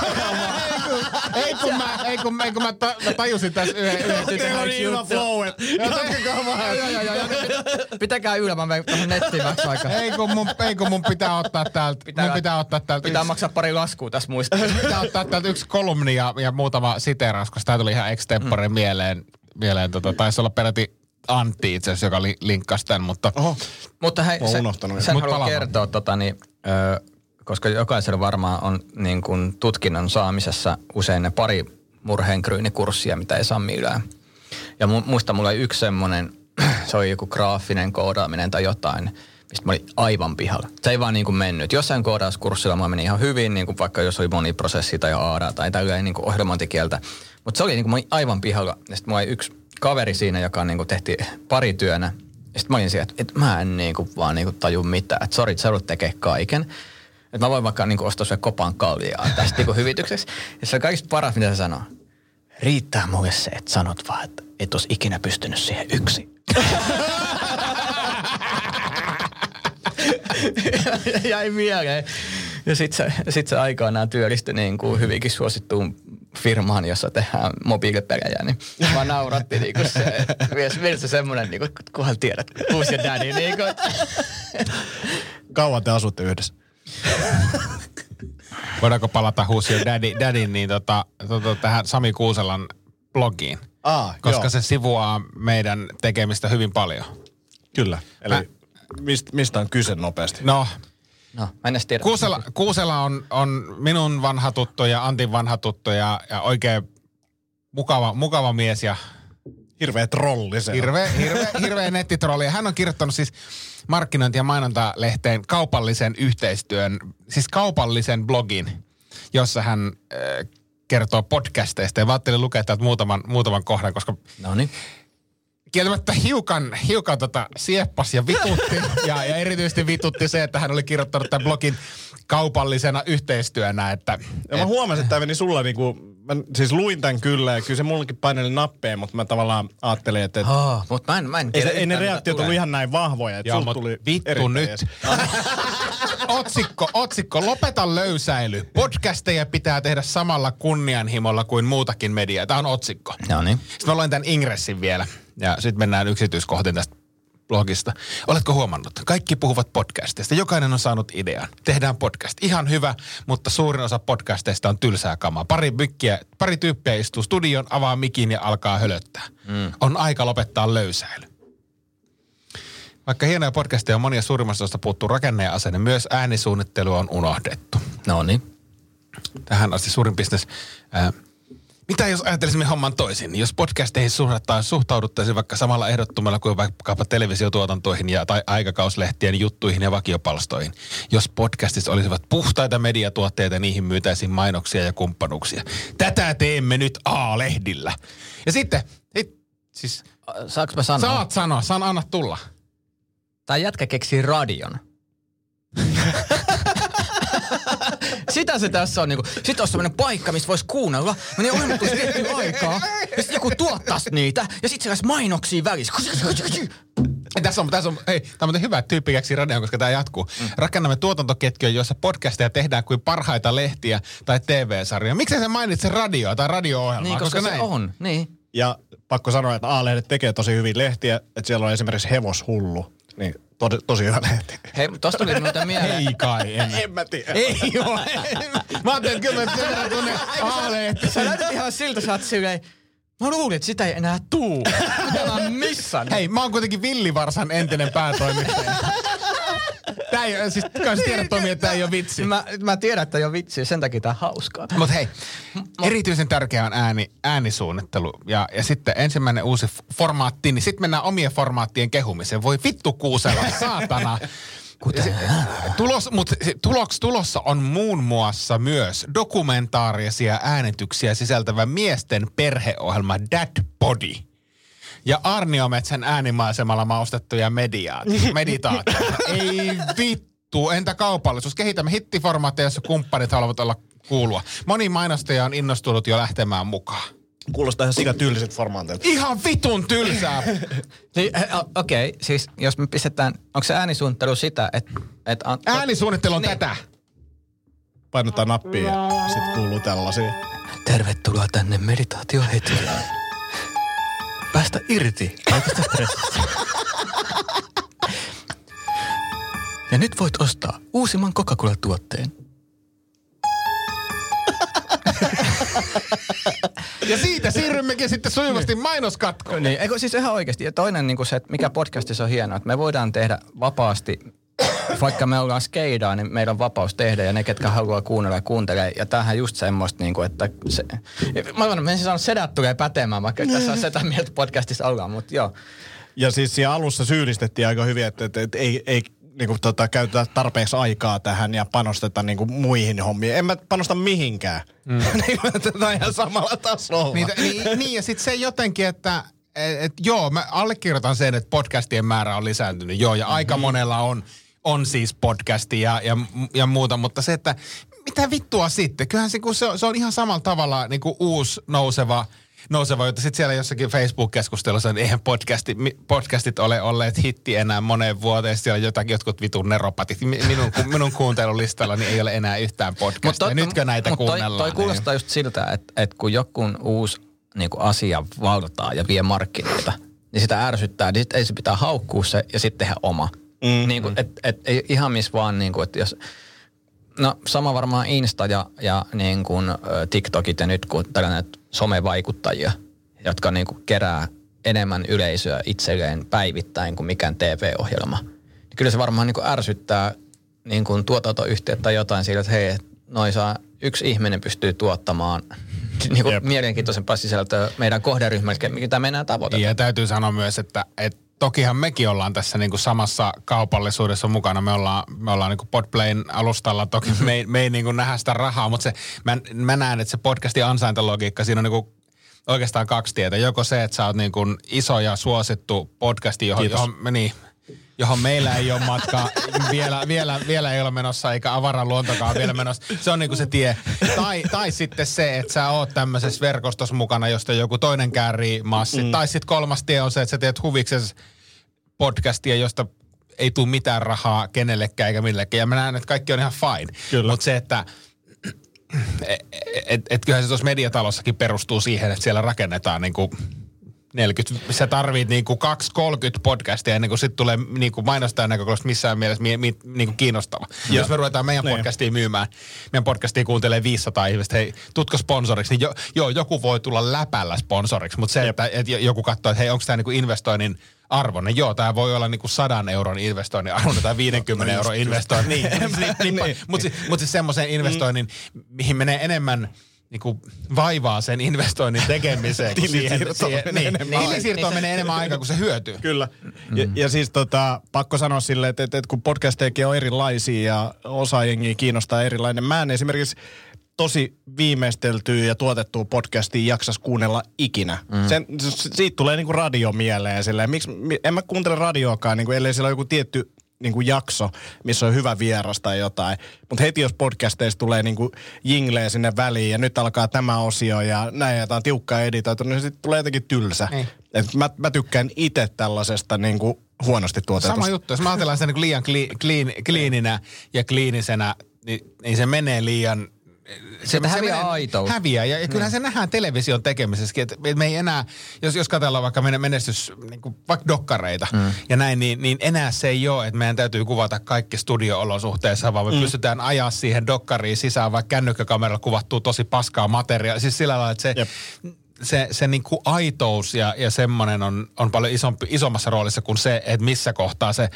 Ei kun mä tajusin tässä yhden tytön juttu. Jatkakaa vaan. Pitäkää yllä, mä menen tuohon nettiin vähäksi aikaa. Ei kun mun pitää ottaa täältä. Pitää maksaa pari laskua tässä muista. Pitää ottaa täältä yksi kolumni ja muutama siteraus, koska tää tuli ihan extempore mieleen. Taisi olla peräti Antti itse asiassa, joka linkkasi tämän, mutta... Oho. Mutta hei, sen haluan kertoa, koska jokaisella varmaan on niin kuin tutkinnon saamisessa usein ne pari murheenkryynikurssia, mitä ei saa millään. Ja muista mulla oli yksi semmoinen, se oli joku graafinen koodaaminen tai jotain, mistä mä olin aivan pihalla. Se ei vaan niin kuin mennyt. Jossain koodauskurssilla mä menin ihan hyvin, niin kuin vaikka jos oli moniprosessi tai ADA tai tällainen niin kuin ohjelmointikieltä. Mutta se oli niin kuin mä olin aivan pihalla. Ja sitten mulla oli yksi kaveri siinä, joka niin kuin tehti parityönä. Ja sitten mä olin siellä, että mä en niin kuin vaan niin kuin taju mitään. Että sori, sä joudut tekemään kaiken. Että mä voin vaikka niinku ostaa sulle kopan kaljaa tästä niinku hyvitykseksi. Ja se on kaikista paras, mitä se sanoo. Riittää mulle se, että sanot vaan, että et ois ikinä pystynyt siihen yksin. Jäi mieleen. Ja sit se aikanaan työllistyi niinku hyvinkin suosittuun firmaan, jossa tehdään mobiilipelejä, niin mä nauratti niinku se. Vielä se semmonen, niinku, kunhan tiedät, Puss ja Daddy niinku. Kauan te asutte yhdessä? Voidaanko palata Who's Your Daddy niin tähän Sami Kuuselan blogiin, koska joo, se sivuaa meidän tekemistä hyvin paljon. Kyllä, eli mistä on kyse nopeasti? No mä en edes tiedä. Kuusela on minun vanha tuttu ja Antin vanha tuttu ja oikein mukava mies ja... Hirveä trolli se on. Hirveä nettitrolli. Hän on kirjoittanut siis markkinointi- ja mainontalehteen kaupallisen yhteistyön, siis kaupallisen blogin, jossa hän kertoo podcasteista. Ja mä ajattelin lukea täältä muutaman kohdan, koska kieltämättä hiukan sieppas ja vitutti. ja erityisesti vitutti se, että hän oli kirjoittanut tämän blogin kaupallisena yhteistyönä. Ja mä huomasin, että tämä meni sulla niinku... Mä siis luin tämän kyllä ja kyllä se mullekin paineli nappeen, mutta mä tavallaan ajattelin, että... Mutta mä en tiedä. Ei ne reaktiot ollut ihan näin vahvoja, että sulla tuli vittu nyt. Otsikko, lopeta löysäily. Podcasteja pitää tehdä samalla kunnianhimolla kuin muutakin mediaa. Tämä on otsikko. No niin. Sitten mä luen tämän ingressin vielä ja sitten mennään yksityiskohtiin tästä blogista. Oletko huomannut? Kaikki puhuvat podcasteista. Jokainen on saanut idean. Tehdään podcast. Ihan hyvä, mutta suurin osa podcasteista on tylsää kamaa. Pari tyyppiä istuu studion, avaa mikin ja alkaa hölöttää. On aika lopettaa löysäily. Vaikka hienoja podcasteja on monia, suurimmasta osasta puuttuu rakenne ja asenne, myös äänisuunnittelu on unohdettu. No niin. Tähän asti suurin bisnes... Mitä jos ajattelisimme homman toisin? Jos podcasteihin suhtauduttaisiin vaikka samalla ehdottomalla kuin vaikkapa televisiotuotantoihin tai aikakauslehtien juttuihin ja vakiopalstoihin. Jos podcastissa olisivat puhtaita mediatuotteita, niihin myytäisiin mainoksia ja kumppanuuksia. Tätä teemme nyt A-lehdillä. Ja sitten, siis... Saanko mä sanoa? Saat sanoa, anna tulla. Tai jätkä keksii radion. Sitä se tässä on niinku. Sitten on semmoinen paikka, missä voisi kuunnella. Mä ne ohjelmattuisi tiettyä aikaa. Ja sitten joku tuottaisi niitä. Ja sitten se käs mainoksia välissä. Tässä on, hei, tämä on hyvä tyyppi keksi radioon, koska tämä jatkuu. Rakennamme tuotantoketjuja, joissa podcasteja tehdään kuin parhaita lehtiä tai TV-sarjoja. Miksi se mainitse radioa tai radio-ohjelmaa? Niin, koska se on, niin. Ja pakko sanoa, että A-lehdet tekee tosi hyvin lehtiä. Että siellä on esimerkiksi Hevoshullu. Niin. Tosi hyvä lehti. Hei, tosta tuli muuten mieleen. Ei kai, en mä tiedä. Ei oo. Mä ajattelin, kyllä mä tiedän tuonne A-lehti. Sä näytät ihan siltä, sä oot silleen. Mä luulin, että sitä ei enää tuu. Mä oon missannut. Hei, mä oon kuitenkin Villivarsan entinen päätoimittaja. Tää ei oo, siis kai sä tiedät Tomi, että tää ei oo vitsi. Mä tiedän, että ei oo vitsi, sen takia tää on hauskaa. Mut hei, erityisen tärkeä on äänisuunnittelu ja sitten ensimmäinen uusi formaatti, niin sitten mennään omien formaattien kehumiseen. Voi vittu Kuusela, saatana. Tulossa on muun muassa myös dokumentaarisia äänityksiä sisältävä miesten perheohjelma Dad Body. Ja Arniometsän äänimaisemalla maustettuja meditaatioita. Ei vittu, entä kaupallisuus? Kehitämme hittiformaatteja, jossa kumppanit haluavat olla kuulua. Moni mainostaja on innostunut jo lähtemään mukaan. Kuulostaa ihan sikatyyliset formaateilta. Ihan vitun tylsää! Okei, siis jos me pistetään, onko se äänisuunnittelu sitä, että... Äänisuunnittelu on tätä. painotaan nappia ja sitten kuuluu tällaisia. Tervetuloa tänne meditaatiohetkelle. Päästä irti kaikesta stressistä. Ja nyt voit ostaa uusimman Coca-Cola-tuotteen. Ja siitä siirrymmekin sitten sujuvasti mainoskatkoon. Niin, eikö siis ihan oikeasti. Ja toinen niin kuin se, että mikä podcastissa on hienoa, että me voidaan tehdä vapaasti, vaikka me ollaan skeidaa, niin meillä on vapaus tehdä ja ne, ketkä haluaa kuunnella ja kuuntelee. Ja tämähän just semmoista, niin kuin, että se, mä menisin sanoa, että sedät tulee pätemään, vaikka tässä on sitä mieltä podcastissa ollaan, mutta joo. Ja siis siellä alussa syyllistettiin aika hyvin, että ei niinku käytetään tarpeeksi aikaa tähän ja panostetaan niinku muihin hommiin. En mä panosta mihinkään. Niin mä ihan samalla tasolla. Niin ja sit se jotenkin, että joo, mä allekirjoitan sen, että podcastien määrä on lisääntynyt. Joo, ja aika monella on siis podcasti ja muuta, mutta se, että mitä vittua sitten? Kyllähän se, kun se on ihan samalla tavalla niinku uusi nouseva, jotta sitten siellä jossakin Facebook-keskustelussa, niin eihän podcastit ole olleet hitti enää moneen vuoteen. Siellä jotakin jotkut vitun neropatit. Minun kuuntelulistalla niin ei ole enää yhtään podcastia. Nytkö näitä kuunnellaan? Toi kuulostaa just siltä, että kun joku uusi niin kun asia valtaa ja vie markkinoita, niin sitä ärsyttää, niin sitten ei se pitää haukkua se ja sitten tehdä oma. Niin kun, ei ihan missä vaan, niin kun, että jos... No sama varmaan Insta ja niin kuin TikTokit ja nyt kun tällainen somevaikuttajia, jotka niin kuin kerää enemmän yleisöä itselleen päivittäin kuin mikään TV-ohjelma. Niin kyllä se varmaan niin kuin ärsyttää niin kuin tuotantoyhtiötä tai jotain siitä, että hei, noin saa yksi ihminen pystyy tuottamaan niin kuin mielenkiintoisempaa sisältöä meidän kohderyhmälle, mitä mennään tavoitetaan. Ja täytyy sanoa myös, että tokihan mekin ollaan tässä niinku samassa kaupallisuudessa mukana. Me ollaan niinku Podplayn alustalla. Toki me ei niinku nähdä sitä rahaa, mutta se, mä näen, että se podcastin ansaintalogiikka, siinä on niinku oikeastaan kaksi tietä. Joko se, että sä oot niinku iso ja suosittu podcasti, johon meillä ei ole matkaa, vielä ei ole menossa, eikä avaran luontokaan vielä menossa. Se on niin kuin se tie. Tai sitten se, että sä oot tämmöisessä verkostossa mukana, josta joku toinen käärii massit. Tai sitten kolmas tie on se, että sä teet huviksesi podcastia, josta ei tule mitään rahaa kenellekään eikä millekään. Ja mä näen, että kaikki on ihan fine. Mutta se, että kyllähän se tuossa mediatalossakin perustuu siihen, että siellä rakennetaan niin kuin 40. Sä tarvit niinku 2-30 podcastia ennen kuin sit tulee niinku mainostajan näkökulmasta missään mielessä niinku kiinnostava. Ja. Jos me ruvetaan meidän podcastia myymään, meidän podcastia kuuntelee 500 ihmistä, hei, tutko sponsoriksi, niin joku voi tulla läpällä sponsoriksi, mutta se, että joku katsoo, että hei, onko tämä niinku investoinnin arvoinen. Joo, tämä voi olla niinku 100 euron investoinnin arvoinen tai 50 euron investoinnin. Niin. Mutta siis semmoisen investoinnin, mihin menee enemmän... Niinku vaivaa sen investoinnin tekemiseen. Tilisiirtoon menee enemmän aikaa, kun se hyötyy. Kyllä. Ja siis pakko sanoa silleen, että kun podcastejakin on erilaisia ja osa jengiä kiinnostaa erilainen. Mä en esimerkiksi tosi viimeisteltyä ja tuotettua podcastia jaksas kuunnella ikinä. Siitä tulee niinku radio mieleen. Silleen. Miksi en mä kuuntele radioakaan, niinku, ellei siellä ole joku tietty... Niinku jakso, missä on hyvä vieras tai jotain. Mutta heti jos podcasteista tulee niinku jingleä sinne väliin ja nyt alkaa tämä osio ja näin ja tämä on tiukkaa editoitu, niin sitten tulee jotenkin tylsä. Et mä tykkään itse tällaisesta niinku huonosti tuotetusta. Sama juttu, jos mä ajatellaan sitä niinku liian kliininä ja kliinisenä, niin se menee liian... Se häviää aitous. Häviää, ja kyllähän se nähdään television tekemisessäkin, että me ei enää, jos katsellaan vaikka meidän menestys, niin kuin, vaikka dokkareita ja näin, niin enää se ei ole, että meidän täytyy kuvata kaikki studio-olosuhteissa, vaan me pystytään ajaa siihen dokkariin sisään, vaikka kännykkäkameralla kuvattuu tosi paskaa materiaalia, siis sillä lailla, että se niin kuin aitous ja semmoinen on paljon isommassa roolissa kuin se, että missä kohtaa se...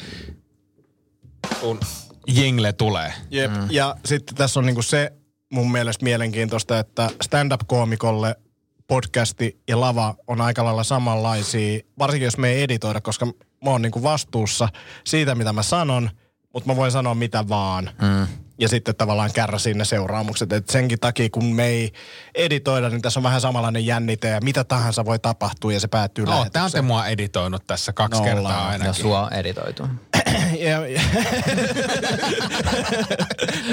kun jingle tulee. Jep, ja sitten tässä on niin kuin se... Mun mielestä mielenkiintoista, että stand-up-koomikolle podcasti ja lava on aika lailla samanlaisia, varsinkin jos me ei editoida, koska mä oon niinku vastuussa siitä, mitä mä sanon, mutta mä voin sanoa mitä vaan. Ja sitten tavallaan kärsiin ne seuraamukset. Et senkin takia, kun me ei editoida, niin tässä on vähän samanlainen jännite ja mitä tahansa voi tapahtua ja se päättyy lähetykseen. Tää on te mua editoinut tässä 2 kertaa ainakin. Ja sua on editoitu.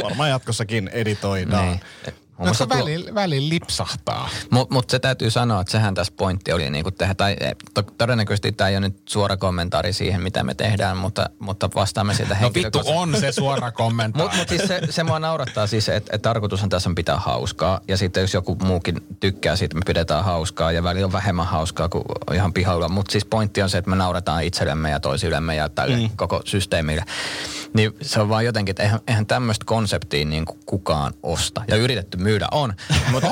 Varmaan jatkossakin editoidaan. Niin. No se välillä lipsahtaa. Mutta se täytyy sanoa, että sehän tässä pointti oli niinku tähän, tai todennäköisesti tämä ei ole nyt suora kommentaari siihen, mitä me tehdään, mutta vastaamme siitä henkilökohtaisesti. No vittu on se suora kommentaari. Mutta siis se mua naurattaa siis, että tarkoitushan tässä on pitää hauskaa, ja sitten jos joku muukin tykkää siitä, me pidetään hauskaa, ja välillä on vähemmän hauskaa kuin ihan pihalla, mutta siis pointti on se, että me naurataan itsellemme ja toisillemme ja tälle koko systeemille. Niin se on vaan jotenkin, että eihän tämmöistä konseptia niin kuin kukaan osta. Ja yritetty myydä on. Mutta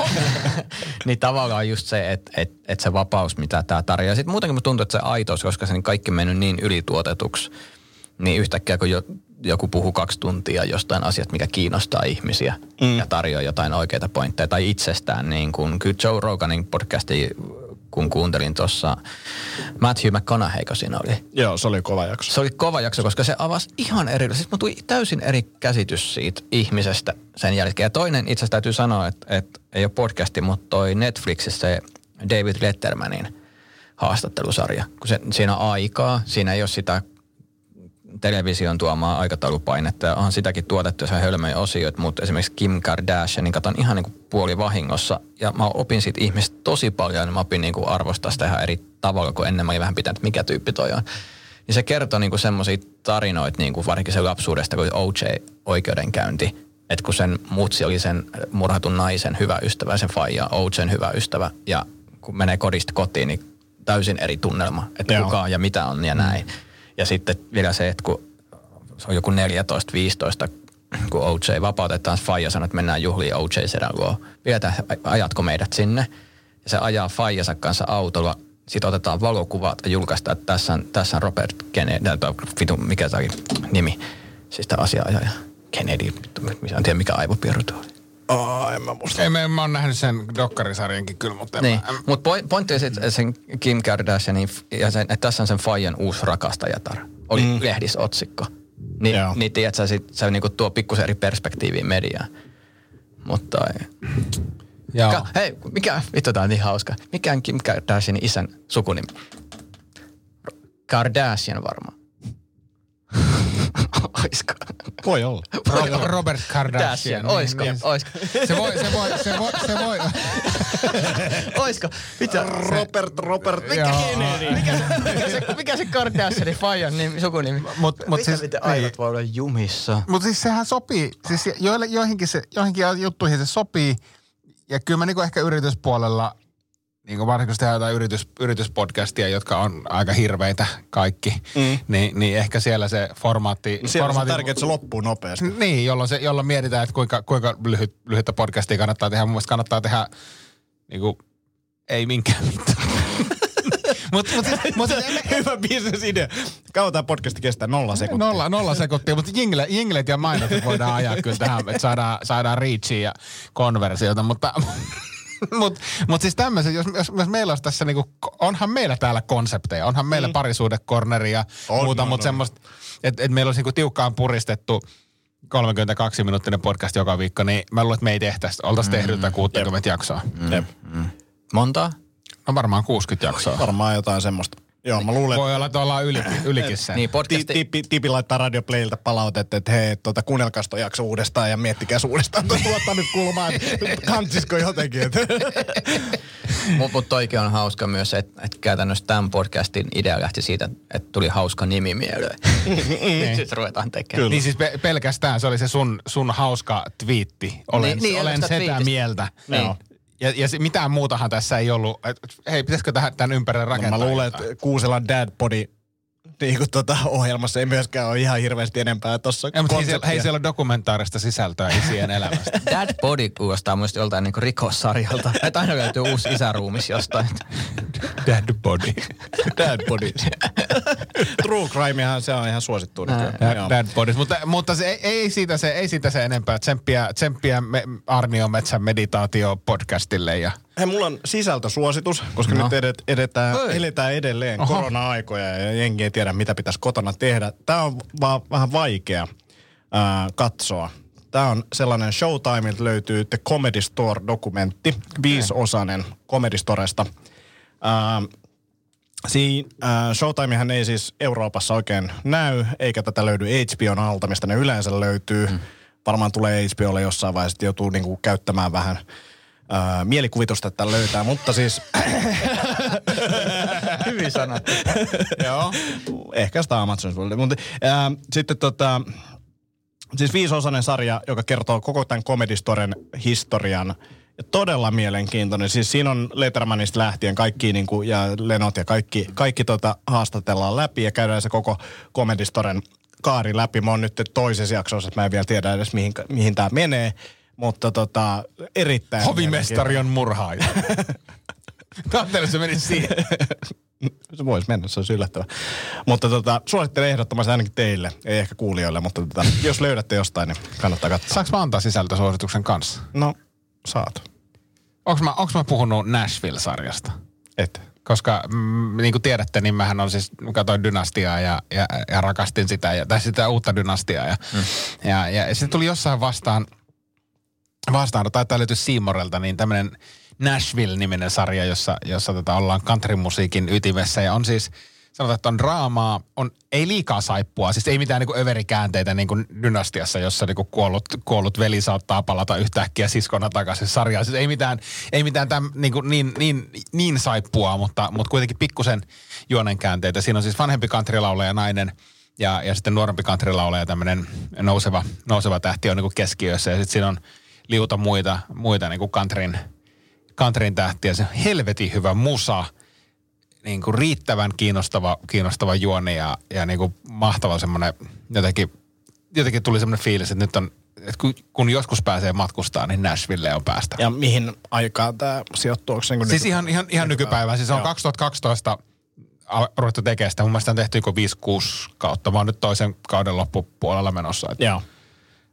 niin tavallaan just se, että se vapaus, mitä tämä tarjoaa. Sitten muutenkin mun tuntuu, että se aitous, koska se kaikki mennyt niin ylituotetuksi, niin yhtäkkiä kun joku puhuu 2 tuntia jostain asiasta, mikä kiinnostaa ihmisiä ja tarjoaa jotain oikeita pointteja tai itsestään. Niin kuin, kyllä Joe Roganin podcasti, kun kuuntelin tuossa Matthew McConaugheyko siinä oli. Joo, se oli kova jakso. Se oli kova jakso, koska se avasi ihan eri. Siis mä tuli täysin eri käsitys siitä ihmisestä sen jälkeen. Ja toinen itse asiassa täytyy sanoa, että ei ole podcasti, mutta toi Netflixissä se David Lettermanin haastattelusarja. Kun siinä on aikaa, siinä ei ole sitä television tuomaa aikataulupainetta. Onhan sitäkin tuotettu se hölmöjä osioita, mutta esimerkiksi Kim Kardashian, niin katson ihan niin kuin puoli vahingossa. Ja mä opin siitä ihmistä tosi paljon, niin mä opin niin kuin arvostaa sitä ihan eri tavalla, kun ennen mä olin vähän pitänyt, että mikä tyyppi toi on. Niin se kertoi niin kuin semmoisia tarinoita, niin kuin varsinkin se lapsuudesta, kun OJ-oikeudenkäynti. Että kun sen mutsi oli sen murhatun naisen hyvä ystävä, sen faija, OJ:n hyvä ystävä. Ja kun menee kodista kotiin, niin täysin eri tunnelma, että kuka ja mitä on ja näin. Ja sitten vielä se, että kun se on joku 14-15, kun OJ vapautetaan, faija sanoo, että mennään juhliin OJ sedän luo. Pidetään, ajatko meidät sinne? Ja se ajaa faijansa kanssa autolla. Sitten otetaan valokuvat ja julkaistaan, että tässä on Robert Kennedy, mikä tämä nimi, siis tämä asianajaja. Kennedy, en tiedä mikä aivopiirro tuo oli. En mä muista. Mä oon nähnyt sen dokkarisarjankin kyllä, mutta niin. Mutta pointti on sen Kim Kardashianin, ja sen, että tässä on sen faijan uusi rakastajatar. Oli lehdisotsikko. Niin tiedätkö, se niinku tuo pikkusen eri perspektiiviin mediaan. Mutta hei, vittu tää on niin hauska. Mikä on Kim Kardashianin isän sukunimi? Kardashian varmaan. Oisko? Voi olla. Robert Kardashian. Oisko. Se voi. Oisko? Mitä? Robert. Mikä se Kardashianin faijan sukunimi? Mitä aivot voi olla jumissa? Mutta siis sehän sopii. Siis joihinkin juttuihin se sopii. Ja kyllä mä niinku ehkä yrityspuolella, niinku varsinkin tehdään jotain yrityspodcastia, jotka on aika hirveitä kaikki, niin ehkä siellä se formaatti... Siellä on tärkeää, että se loppuu nopeasti. Niin, jolloin mietitään, että kuinka lyhyttä podcastia kannattaa tehdä. Mun mielestä kannattaa tehdä, niinku, ei minkään mitään. Hyvä bisnesidea. Kauan tämä podcasti kestää 0 sekuntia. 0 sekuntia, mutta jinglet ja mainot voidaan ajaa kyllä tähän, että saadaan reachia ja konversiota, mutta... Mutta siis tämmöisen, jos meillä olisi tässä niinku, onhan meillä täällä konsepteja, onhan meillä parisuhdekorneri ja muuta, mutta semmoista, että meillä olisi niinku tiukkaan puristettu 32-minuuttinen podcast joka viikko, niin mä luulen, että me ei tehtäisi, oltaisiin tehdyttä 60 jaksoa. Montaa? No varmaan 60 jaksoa. Varmaan jotain semmoista. Joo, mä luulen. Voi olla, että ollaan ylikin sen. Niin, Tipi laittaa Radio Playltä palautetta, että hei, kuunnelkaa sitä jakso uudestaan ja miettikää uudestaan. Tuottaa nyt kulmaa, kantsisko jotenkin. Mutta toikin on hauska myös, että käytännössä tämän podcastin idea lähti siitä, että tuli hauska nimi mieleen. Sitten ruvetaan tekemään. Niin siis pelkästään se oli se sun hauska twiitti. Olen sitä mieltä. Joo. Ja mitään muutahan tässä ei ollut. Hei, pitäisikö tämän ympärille rakentaa? No mä luulen, että Kuuselan Dadbody ohjelmassa ei myöskään ole ihan hirveästi enempää tuossa konseptia. Hei, siellä on dokumentaarista sisältöä isien elämästä. Dadbody kuulostaa muista joltain niinku rikossarjalta. Että aina löytyy uusi isäruumis jostain. Dadbody. True crimehan se on ihan suosittu. Dadbody. Mutta se ei siitä se enempää. Tsemppiä Arniometsän meditaatio podcastille ja... Hei, mulla on sisältösuositus, koska nyt eletään edelleen korona-aikoja ja jengi ei tiedä, mitä pitäisi kotona tehdä. Tää on vaan vähän vaikea katsoa. Tää on sellainen Showtimeilta löytyy The Comedy Store-dokumentti, 5-osainen Comedy Storesta. Showtimehan ei siis Euroopassa oikein näy, eikä tätä löydy HBOn alta, mistä ne yleensä löytyy. varmaan tulee HBOlle jossain vaiheessa, että joutuu niinku käyttämään vähän mielikuvitusta, että löytää, mutta siis... Hyvin sanottu. Joo. Ehkä sitä Amazonissa. Mutta, sitten siis 5-osainen sarja, joka kertoo koko tämän komedistoren historian. Todella mielenkiintoinen. Siis siinä on Lettermanista lähtien kaikki niin kuin, ja Lenot ja kaikki haastatellaan läpi ja käydään se koko komedistoren kaari läpi. Mä oon nyt toisessa jaksossa, että mä en vielä tiedä edes mihin tää menee, mutta erittäin... Hovimestari on murhaaja. Kattelun se menisi siihen. Se voisi mennä, se olisi yllättävää. Mutta suosittelen ehdottomasti ainakin teille, ei ehkä kuulijoille, mutta jos löydätte jostain, niin kannattaa katsoa. Saanko mä antaa sisältösuosituksen kanssa? No, saat. Onks mä puhunut Nashville-sarjasta? Et. Koska niin kuin tiedätte, niin mähän on siis, katsoin Dynastiaa ja rakastin sitä, tai sitä uutta Dynastiaa. Ja se tuli jossain vastaan taitaa löytyä Seamorelta, niin tämmönen Nashville-niminen sarja, jossa ollaan countrymusiikin ytimessä. Ja on siis, sanotaan, että on draamaa, ei liikaa saippua, siis ei mitään niinku överikäänteitä niinku Dynastiassa, jossa niinku kuollut veli saattaa palata yhtäkkiä siskona takaisin sarjaan. Siis ei mitään niinku niin saippua, mutta kuitenkin pikkusen juonenkäänteitä. Siinä on siis vanhempi countrylaulaja nainen ja sitten nuorempi countrylaulaja, tämmöinen nouseva tähti on niinku keskiössä. Ja sitten siinä on liuta muita niinku countryn tähtiä. Se on helvetin hyvä musa, niin kuin riittävän kiinnostava juoni ja niin kuin mahtava semmoinen, jotenkin tuli semmoinen fiilis, että nyt on, että kun joskus pääsee matkustaa, niin Nashville on päästä. Ja mihin aikaan tämä sijoittuu? Niin siis ihan nykypäivään. Siis on 2012 ruvettu tekemään sitä. Mun mielestä on tehty joku 5-6 kautta. Mä oon nyt toisen kauden loppupuolella menossa. Joo.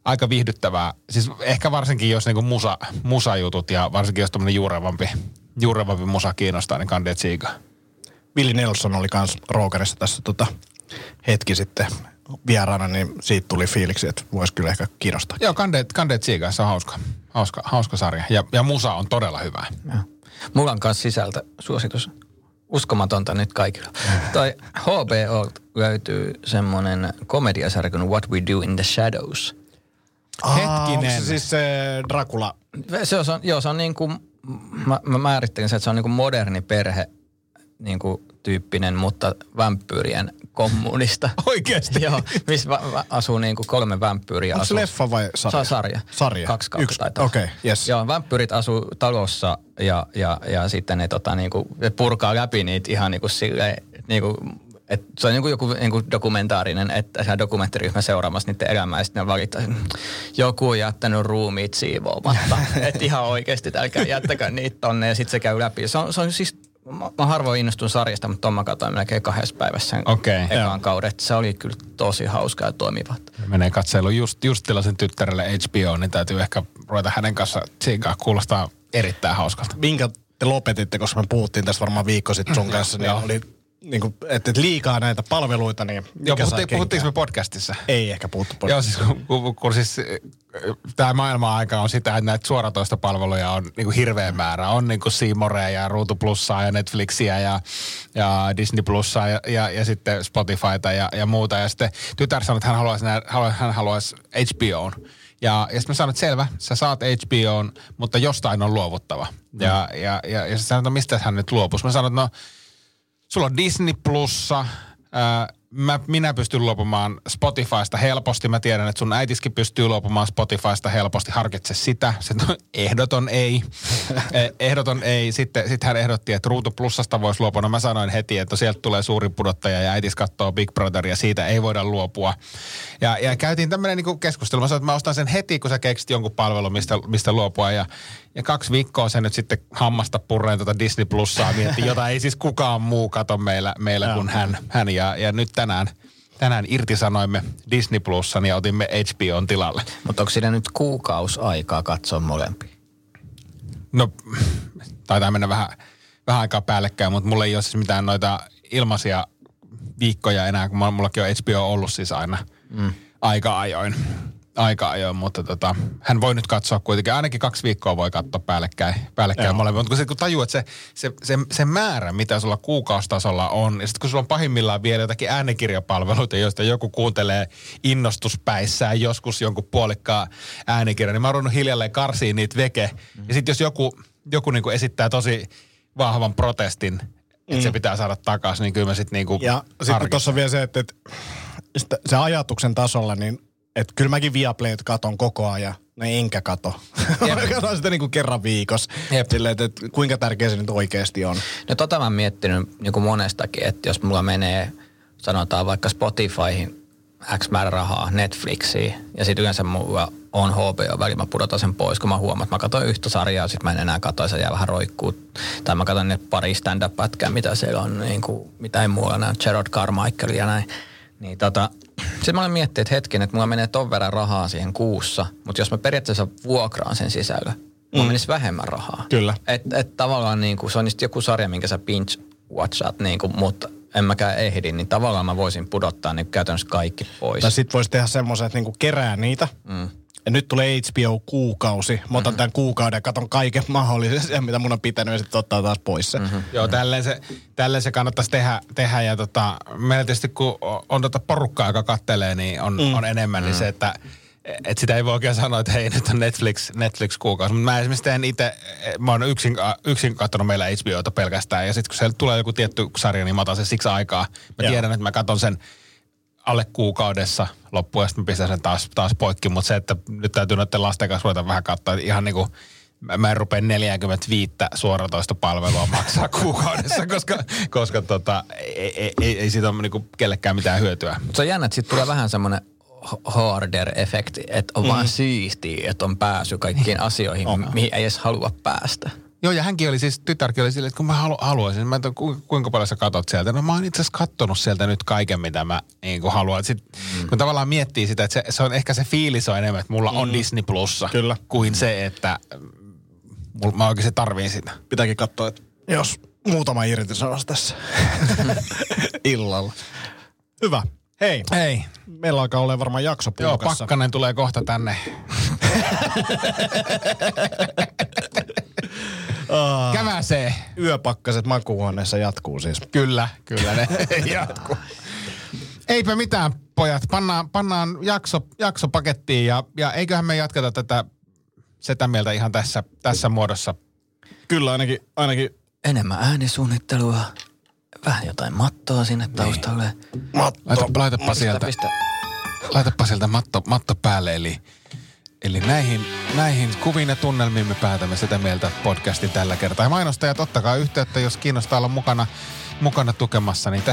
Aika viihdyttävää. Siis ehkä varsinkin, jos niinku musajutut ja varsinkin, jos tämmöinen juurevampi musa kiinnostaa, niin Candy Chica. Willie Nelson oli kans Rookerissa tässä hetki sitten vieraana, niin siitä tuli fiiliksi, että voisi kyllä ehkä kiinnostaa. Joo, Candy Chica, se on hauska sarja. Ja musa on todella hyvää. Ja. Mulla on kans sisältä suositus. Uskomatonta nyt kaikilla. Tai HBO löytyy semmonen komediasarja kuin What We Do in the Shadows. Hetkinen. Onko se siis Dracula? Se on niin kuin, mä määrittelin sen, että se on niin kuin moderni perhe niin kuin tyyppinen, mutta vampyyrien kommunista. Oikeesti? Joo, missä asuu niin kuin 3 vampyyriä. Onko se leffa vai sarja? Se sarja. Sarja? 2 kautta taitaa. Okei, okay, yes. Joo, vampyyrit asuu talossa ja sitten ne, niin kuin, ne purkaa läpi niitä ihan niin kuin silleen, niin kuin, et se on joku dokumentaarinen, että siellä dokumenttiryhmä seuraamassa niiden elämää ja sitten ne valittaa, joku on jättänyt ruumiit siivoamatta. Että ihan oikeasti, älkää jättäkää niitä tonne ja sitten se käy läpi. Se on siis, mä harvoin innostun sarjasta, mutta mä katsoin melkein 2 päivässä sen ekaan kauden. Se oli kyllä tosi hauska ja toimiva. Menee katselu just tilaisen tyttärelle HBO, niin täytyy ehkä ruveta hänen kanssa tsiinkaan. Kuulostaa erittäin hauskalta. Minkä te lopetitte, koska me puhuttiin tässä varmaan viikko sitten sun kanssa, niin oli... Niin kuin, että liikaa näitä palveluita, niin... Joo, puhuttiinko me podcastissa? Ei ehkä puhuttu podcastissa. Joo, siis kun siis tämä maailma-aika on sitä, että näitä suoratoistopalveluja on niin kuin hirveä määrä. On niin kuin C Morea ja Ruutu Plussaa ja Netflixiä ja Disney Plussaa ja sitten Spotifyta ja muuta. Ja sitten tytär sanoi, että hän haluaisi HBOn. Ja sitten mä sanoin, että selvä, sä saat HBOn, mutta jostain on luovuttava. Ja sitten sanoin, että mistä hän nyt luopuisi? Mä sanoin, että no... Sulla on Disney Plussa. Minä pystyn luopumaan Spotifysta helposti. Mä tiedän, että sun äitiskin pystyy luopumaan Spotifysta helposti. Harkitse sitä. Se ehdoton ei. Ehdoton ei. Sitten hän ehdotti, että Ruutu Plussasta voisi luopua. No mä sanoin heti, että sieltä tulee suuri pudottaja ja äitis katsoo Big Brotheria. Siitä ei voida luopua. Ja käytiin tämmöinen niinku keskustelu. Mä sanoin, että mä ostan sen heti, kun sä keksit jonkun palvelun, mistä luopua. Ja 2 viikkoa sen nyt sitten hammasta purreen Disney Plussaa mietti, jota ei siis kukaan muu kato meillä kuin hän. Ja nyt tänään irtisanoimme Disney Plusan ja otimme HBOn tilalle. Mutta onko siinä nyt kuukausi aikaa katsoa molempia? No, taitaa mennä vähän aikaa päällekkäin, mutta mulla ei ole siis mitään noita ilmaisia viikkoja enää, kun mullakin on HBO ollut siis aina aika ajoin. aika ajoin, mutta hän voi nyt katsoa kuitenkin. Ainakin 2 viikkoa voi katsoa päällekkäin molemmin. Mutta kun tajuu, että se määrä, mitä sulla kuukaustasolla on, ja sitten kun sulla on pahimmillaan vielä jotakin äänikirjapalveluita, joista joku kuuntelee innostuspäissään joskus jonkun puolikkaan äänikirjan, niin mä oon ruvennut hiljalleen karsiin niitä veke. Ja sitten jos joku niinku esittää tosi vahvan protestin, että se pitää saada takaisin, niin kyllä mä sitten niinku ja sitten tuossa vielä se, että se ajatuksen tasolla, niin että kyllä mäkin Viaplayt katon koko ajan, enkä kato. Mä katon sitä niin kuin kerran viikossa. Silleen, että kuinka tärkeä se nyt oikeasti on. No mä oon miettinyt niin kuin monestakin, että jos mulla menee, sanotaan vaikka Spotifyhin X määrä rahaa, Netflixiin, ja sit yleensä mulla on HBO väliin, mä pudotan sen pois, kun mä huomaan, että mä katon yhtä sarjaa, sit mä en enää kato, ja se jää vähän roikkuu. Tai mä katon ne pari stand-up-pätkää, mitä siellä on, niin kuin, mitä ei muualla näy, Gerard Carmichael ja näin. Niin sitten mä olen miettinyt, että hetken, että mulla menee ton verran rahaa siihen kuussa, mutta jos mä periaatteessa vuokraan sen sisällä, mulla menisi vähemmän rahaa. Kyllä. Et tavallaan niinku, se on just joku sarja, minkä sä binge-watchaat, niinku, mutta en mäkään ehdi, niin tavallaan mä voisin pudottaa niinku käytännössä kaikki pois. Tai sit voisi tehdä semmoisen, että niinku kerää niitä. Ja nyt tulee HBO-kuukausi. Mä otan tämän kuukauden ja katon kaiken mahdollisen, mitä mun on pitänyt, ja sitten ottaa taas pois sen. Joo, tälleen se kannattaisi tehdä. Ja meillä tietysti, kun on porukkaa, joka kattelee, niin on enemmän. Niin se, että et sitä ei voi oikein sanoa, että hei, nyt on Netflix-kuukausi. Mutta mä esimerkiksi teen itse, mä oon yksin katsonut meillä HBOta pelkästään. Ja sitten kun siellä tulee joku tietty sarja, niin mä otan sen siksi aikaa. Mä tiedän, että mä katson sen alle kuukaudessa loppuun, ja sitten mä pistän sen taas poikki, mutta se, että nyt täytyy noiden lasten kanssa ruveta vähän katsoa, ihan niin kuin mä en rupea 45 suoratoistopalvelua maksaa kuukaudessa, koska ei siitä ole niin kuin kellekään mitään hyötyä. Se on jännä, että siitä tulee vähän semmoinen hoarder-efekti, että on vaan siistiä, että on päässyt kaikkiin asioihin, mihin ei edes halua päästä. Joo, ja hänkin oli siis, tytärkin oli silleen, että kun mä haluaisin, mä en tiedä, kuinka paljon sä katot sieltä. No mä oon itse asiassa kattonut sieltä nyt kaiken, mitä mä niin kuin haluan. Sitten, kun tavallaan miettii sitä, että se on ehkä se fiilis on enemmän, että mulla on Disney Plussa. Kyllä. Kuin se, että mä oikeasti tarviin sitä. Pitääkin katsoa, että jos muutama irtisanos tässä illalla. Hyvä. Hei. Meillä alkaa olla varmaan jakso pulkassa. Joo, Pakkanen tulee kohta tänne. Käväsee. Yöpakkaset makuuhuoneessa jatkuu siis. Kyllä ne jatkuu. Eipä mitään, pojat. Pannaan jakso pakettiin ja eiköhän me jatketa tätä setä mieltä ihan tässä muodossa. Kyllä ainakin. Enemmän äänisuunnittelua. Vähän jotain mattoa sinne taustalle. Matto. Laitapa sieltä matto päälle, Eli näihin kuviin ja tunnelmiin me päätämme sitä mieltä podcastin tällä kertaa. Ja mainostajat, ottakaa yhteyttä, jos kiinnostaa olla mukana tukemassa, niin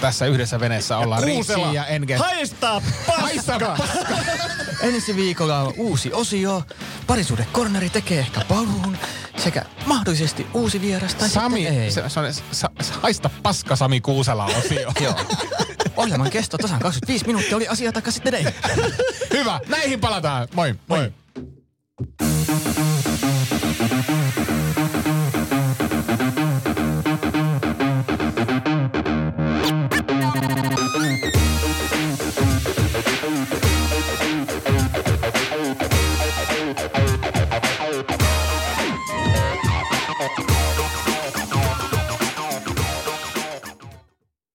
tässä yhdessä veneessä ollaan Riisi ja Engel. Haista paska! Ensi viikolla on uusi osio. Parisuhdekorneri tekee ehkä paluun sekä mahdollisesti uusi vieras tai Sami, ei. Se on haista paska Sami Kuusela osio. Joo. Ohjelman kesto tasan 25 minuuttia, oli asia takas sitten ei. Hyvä, näihin palataan. Moi.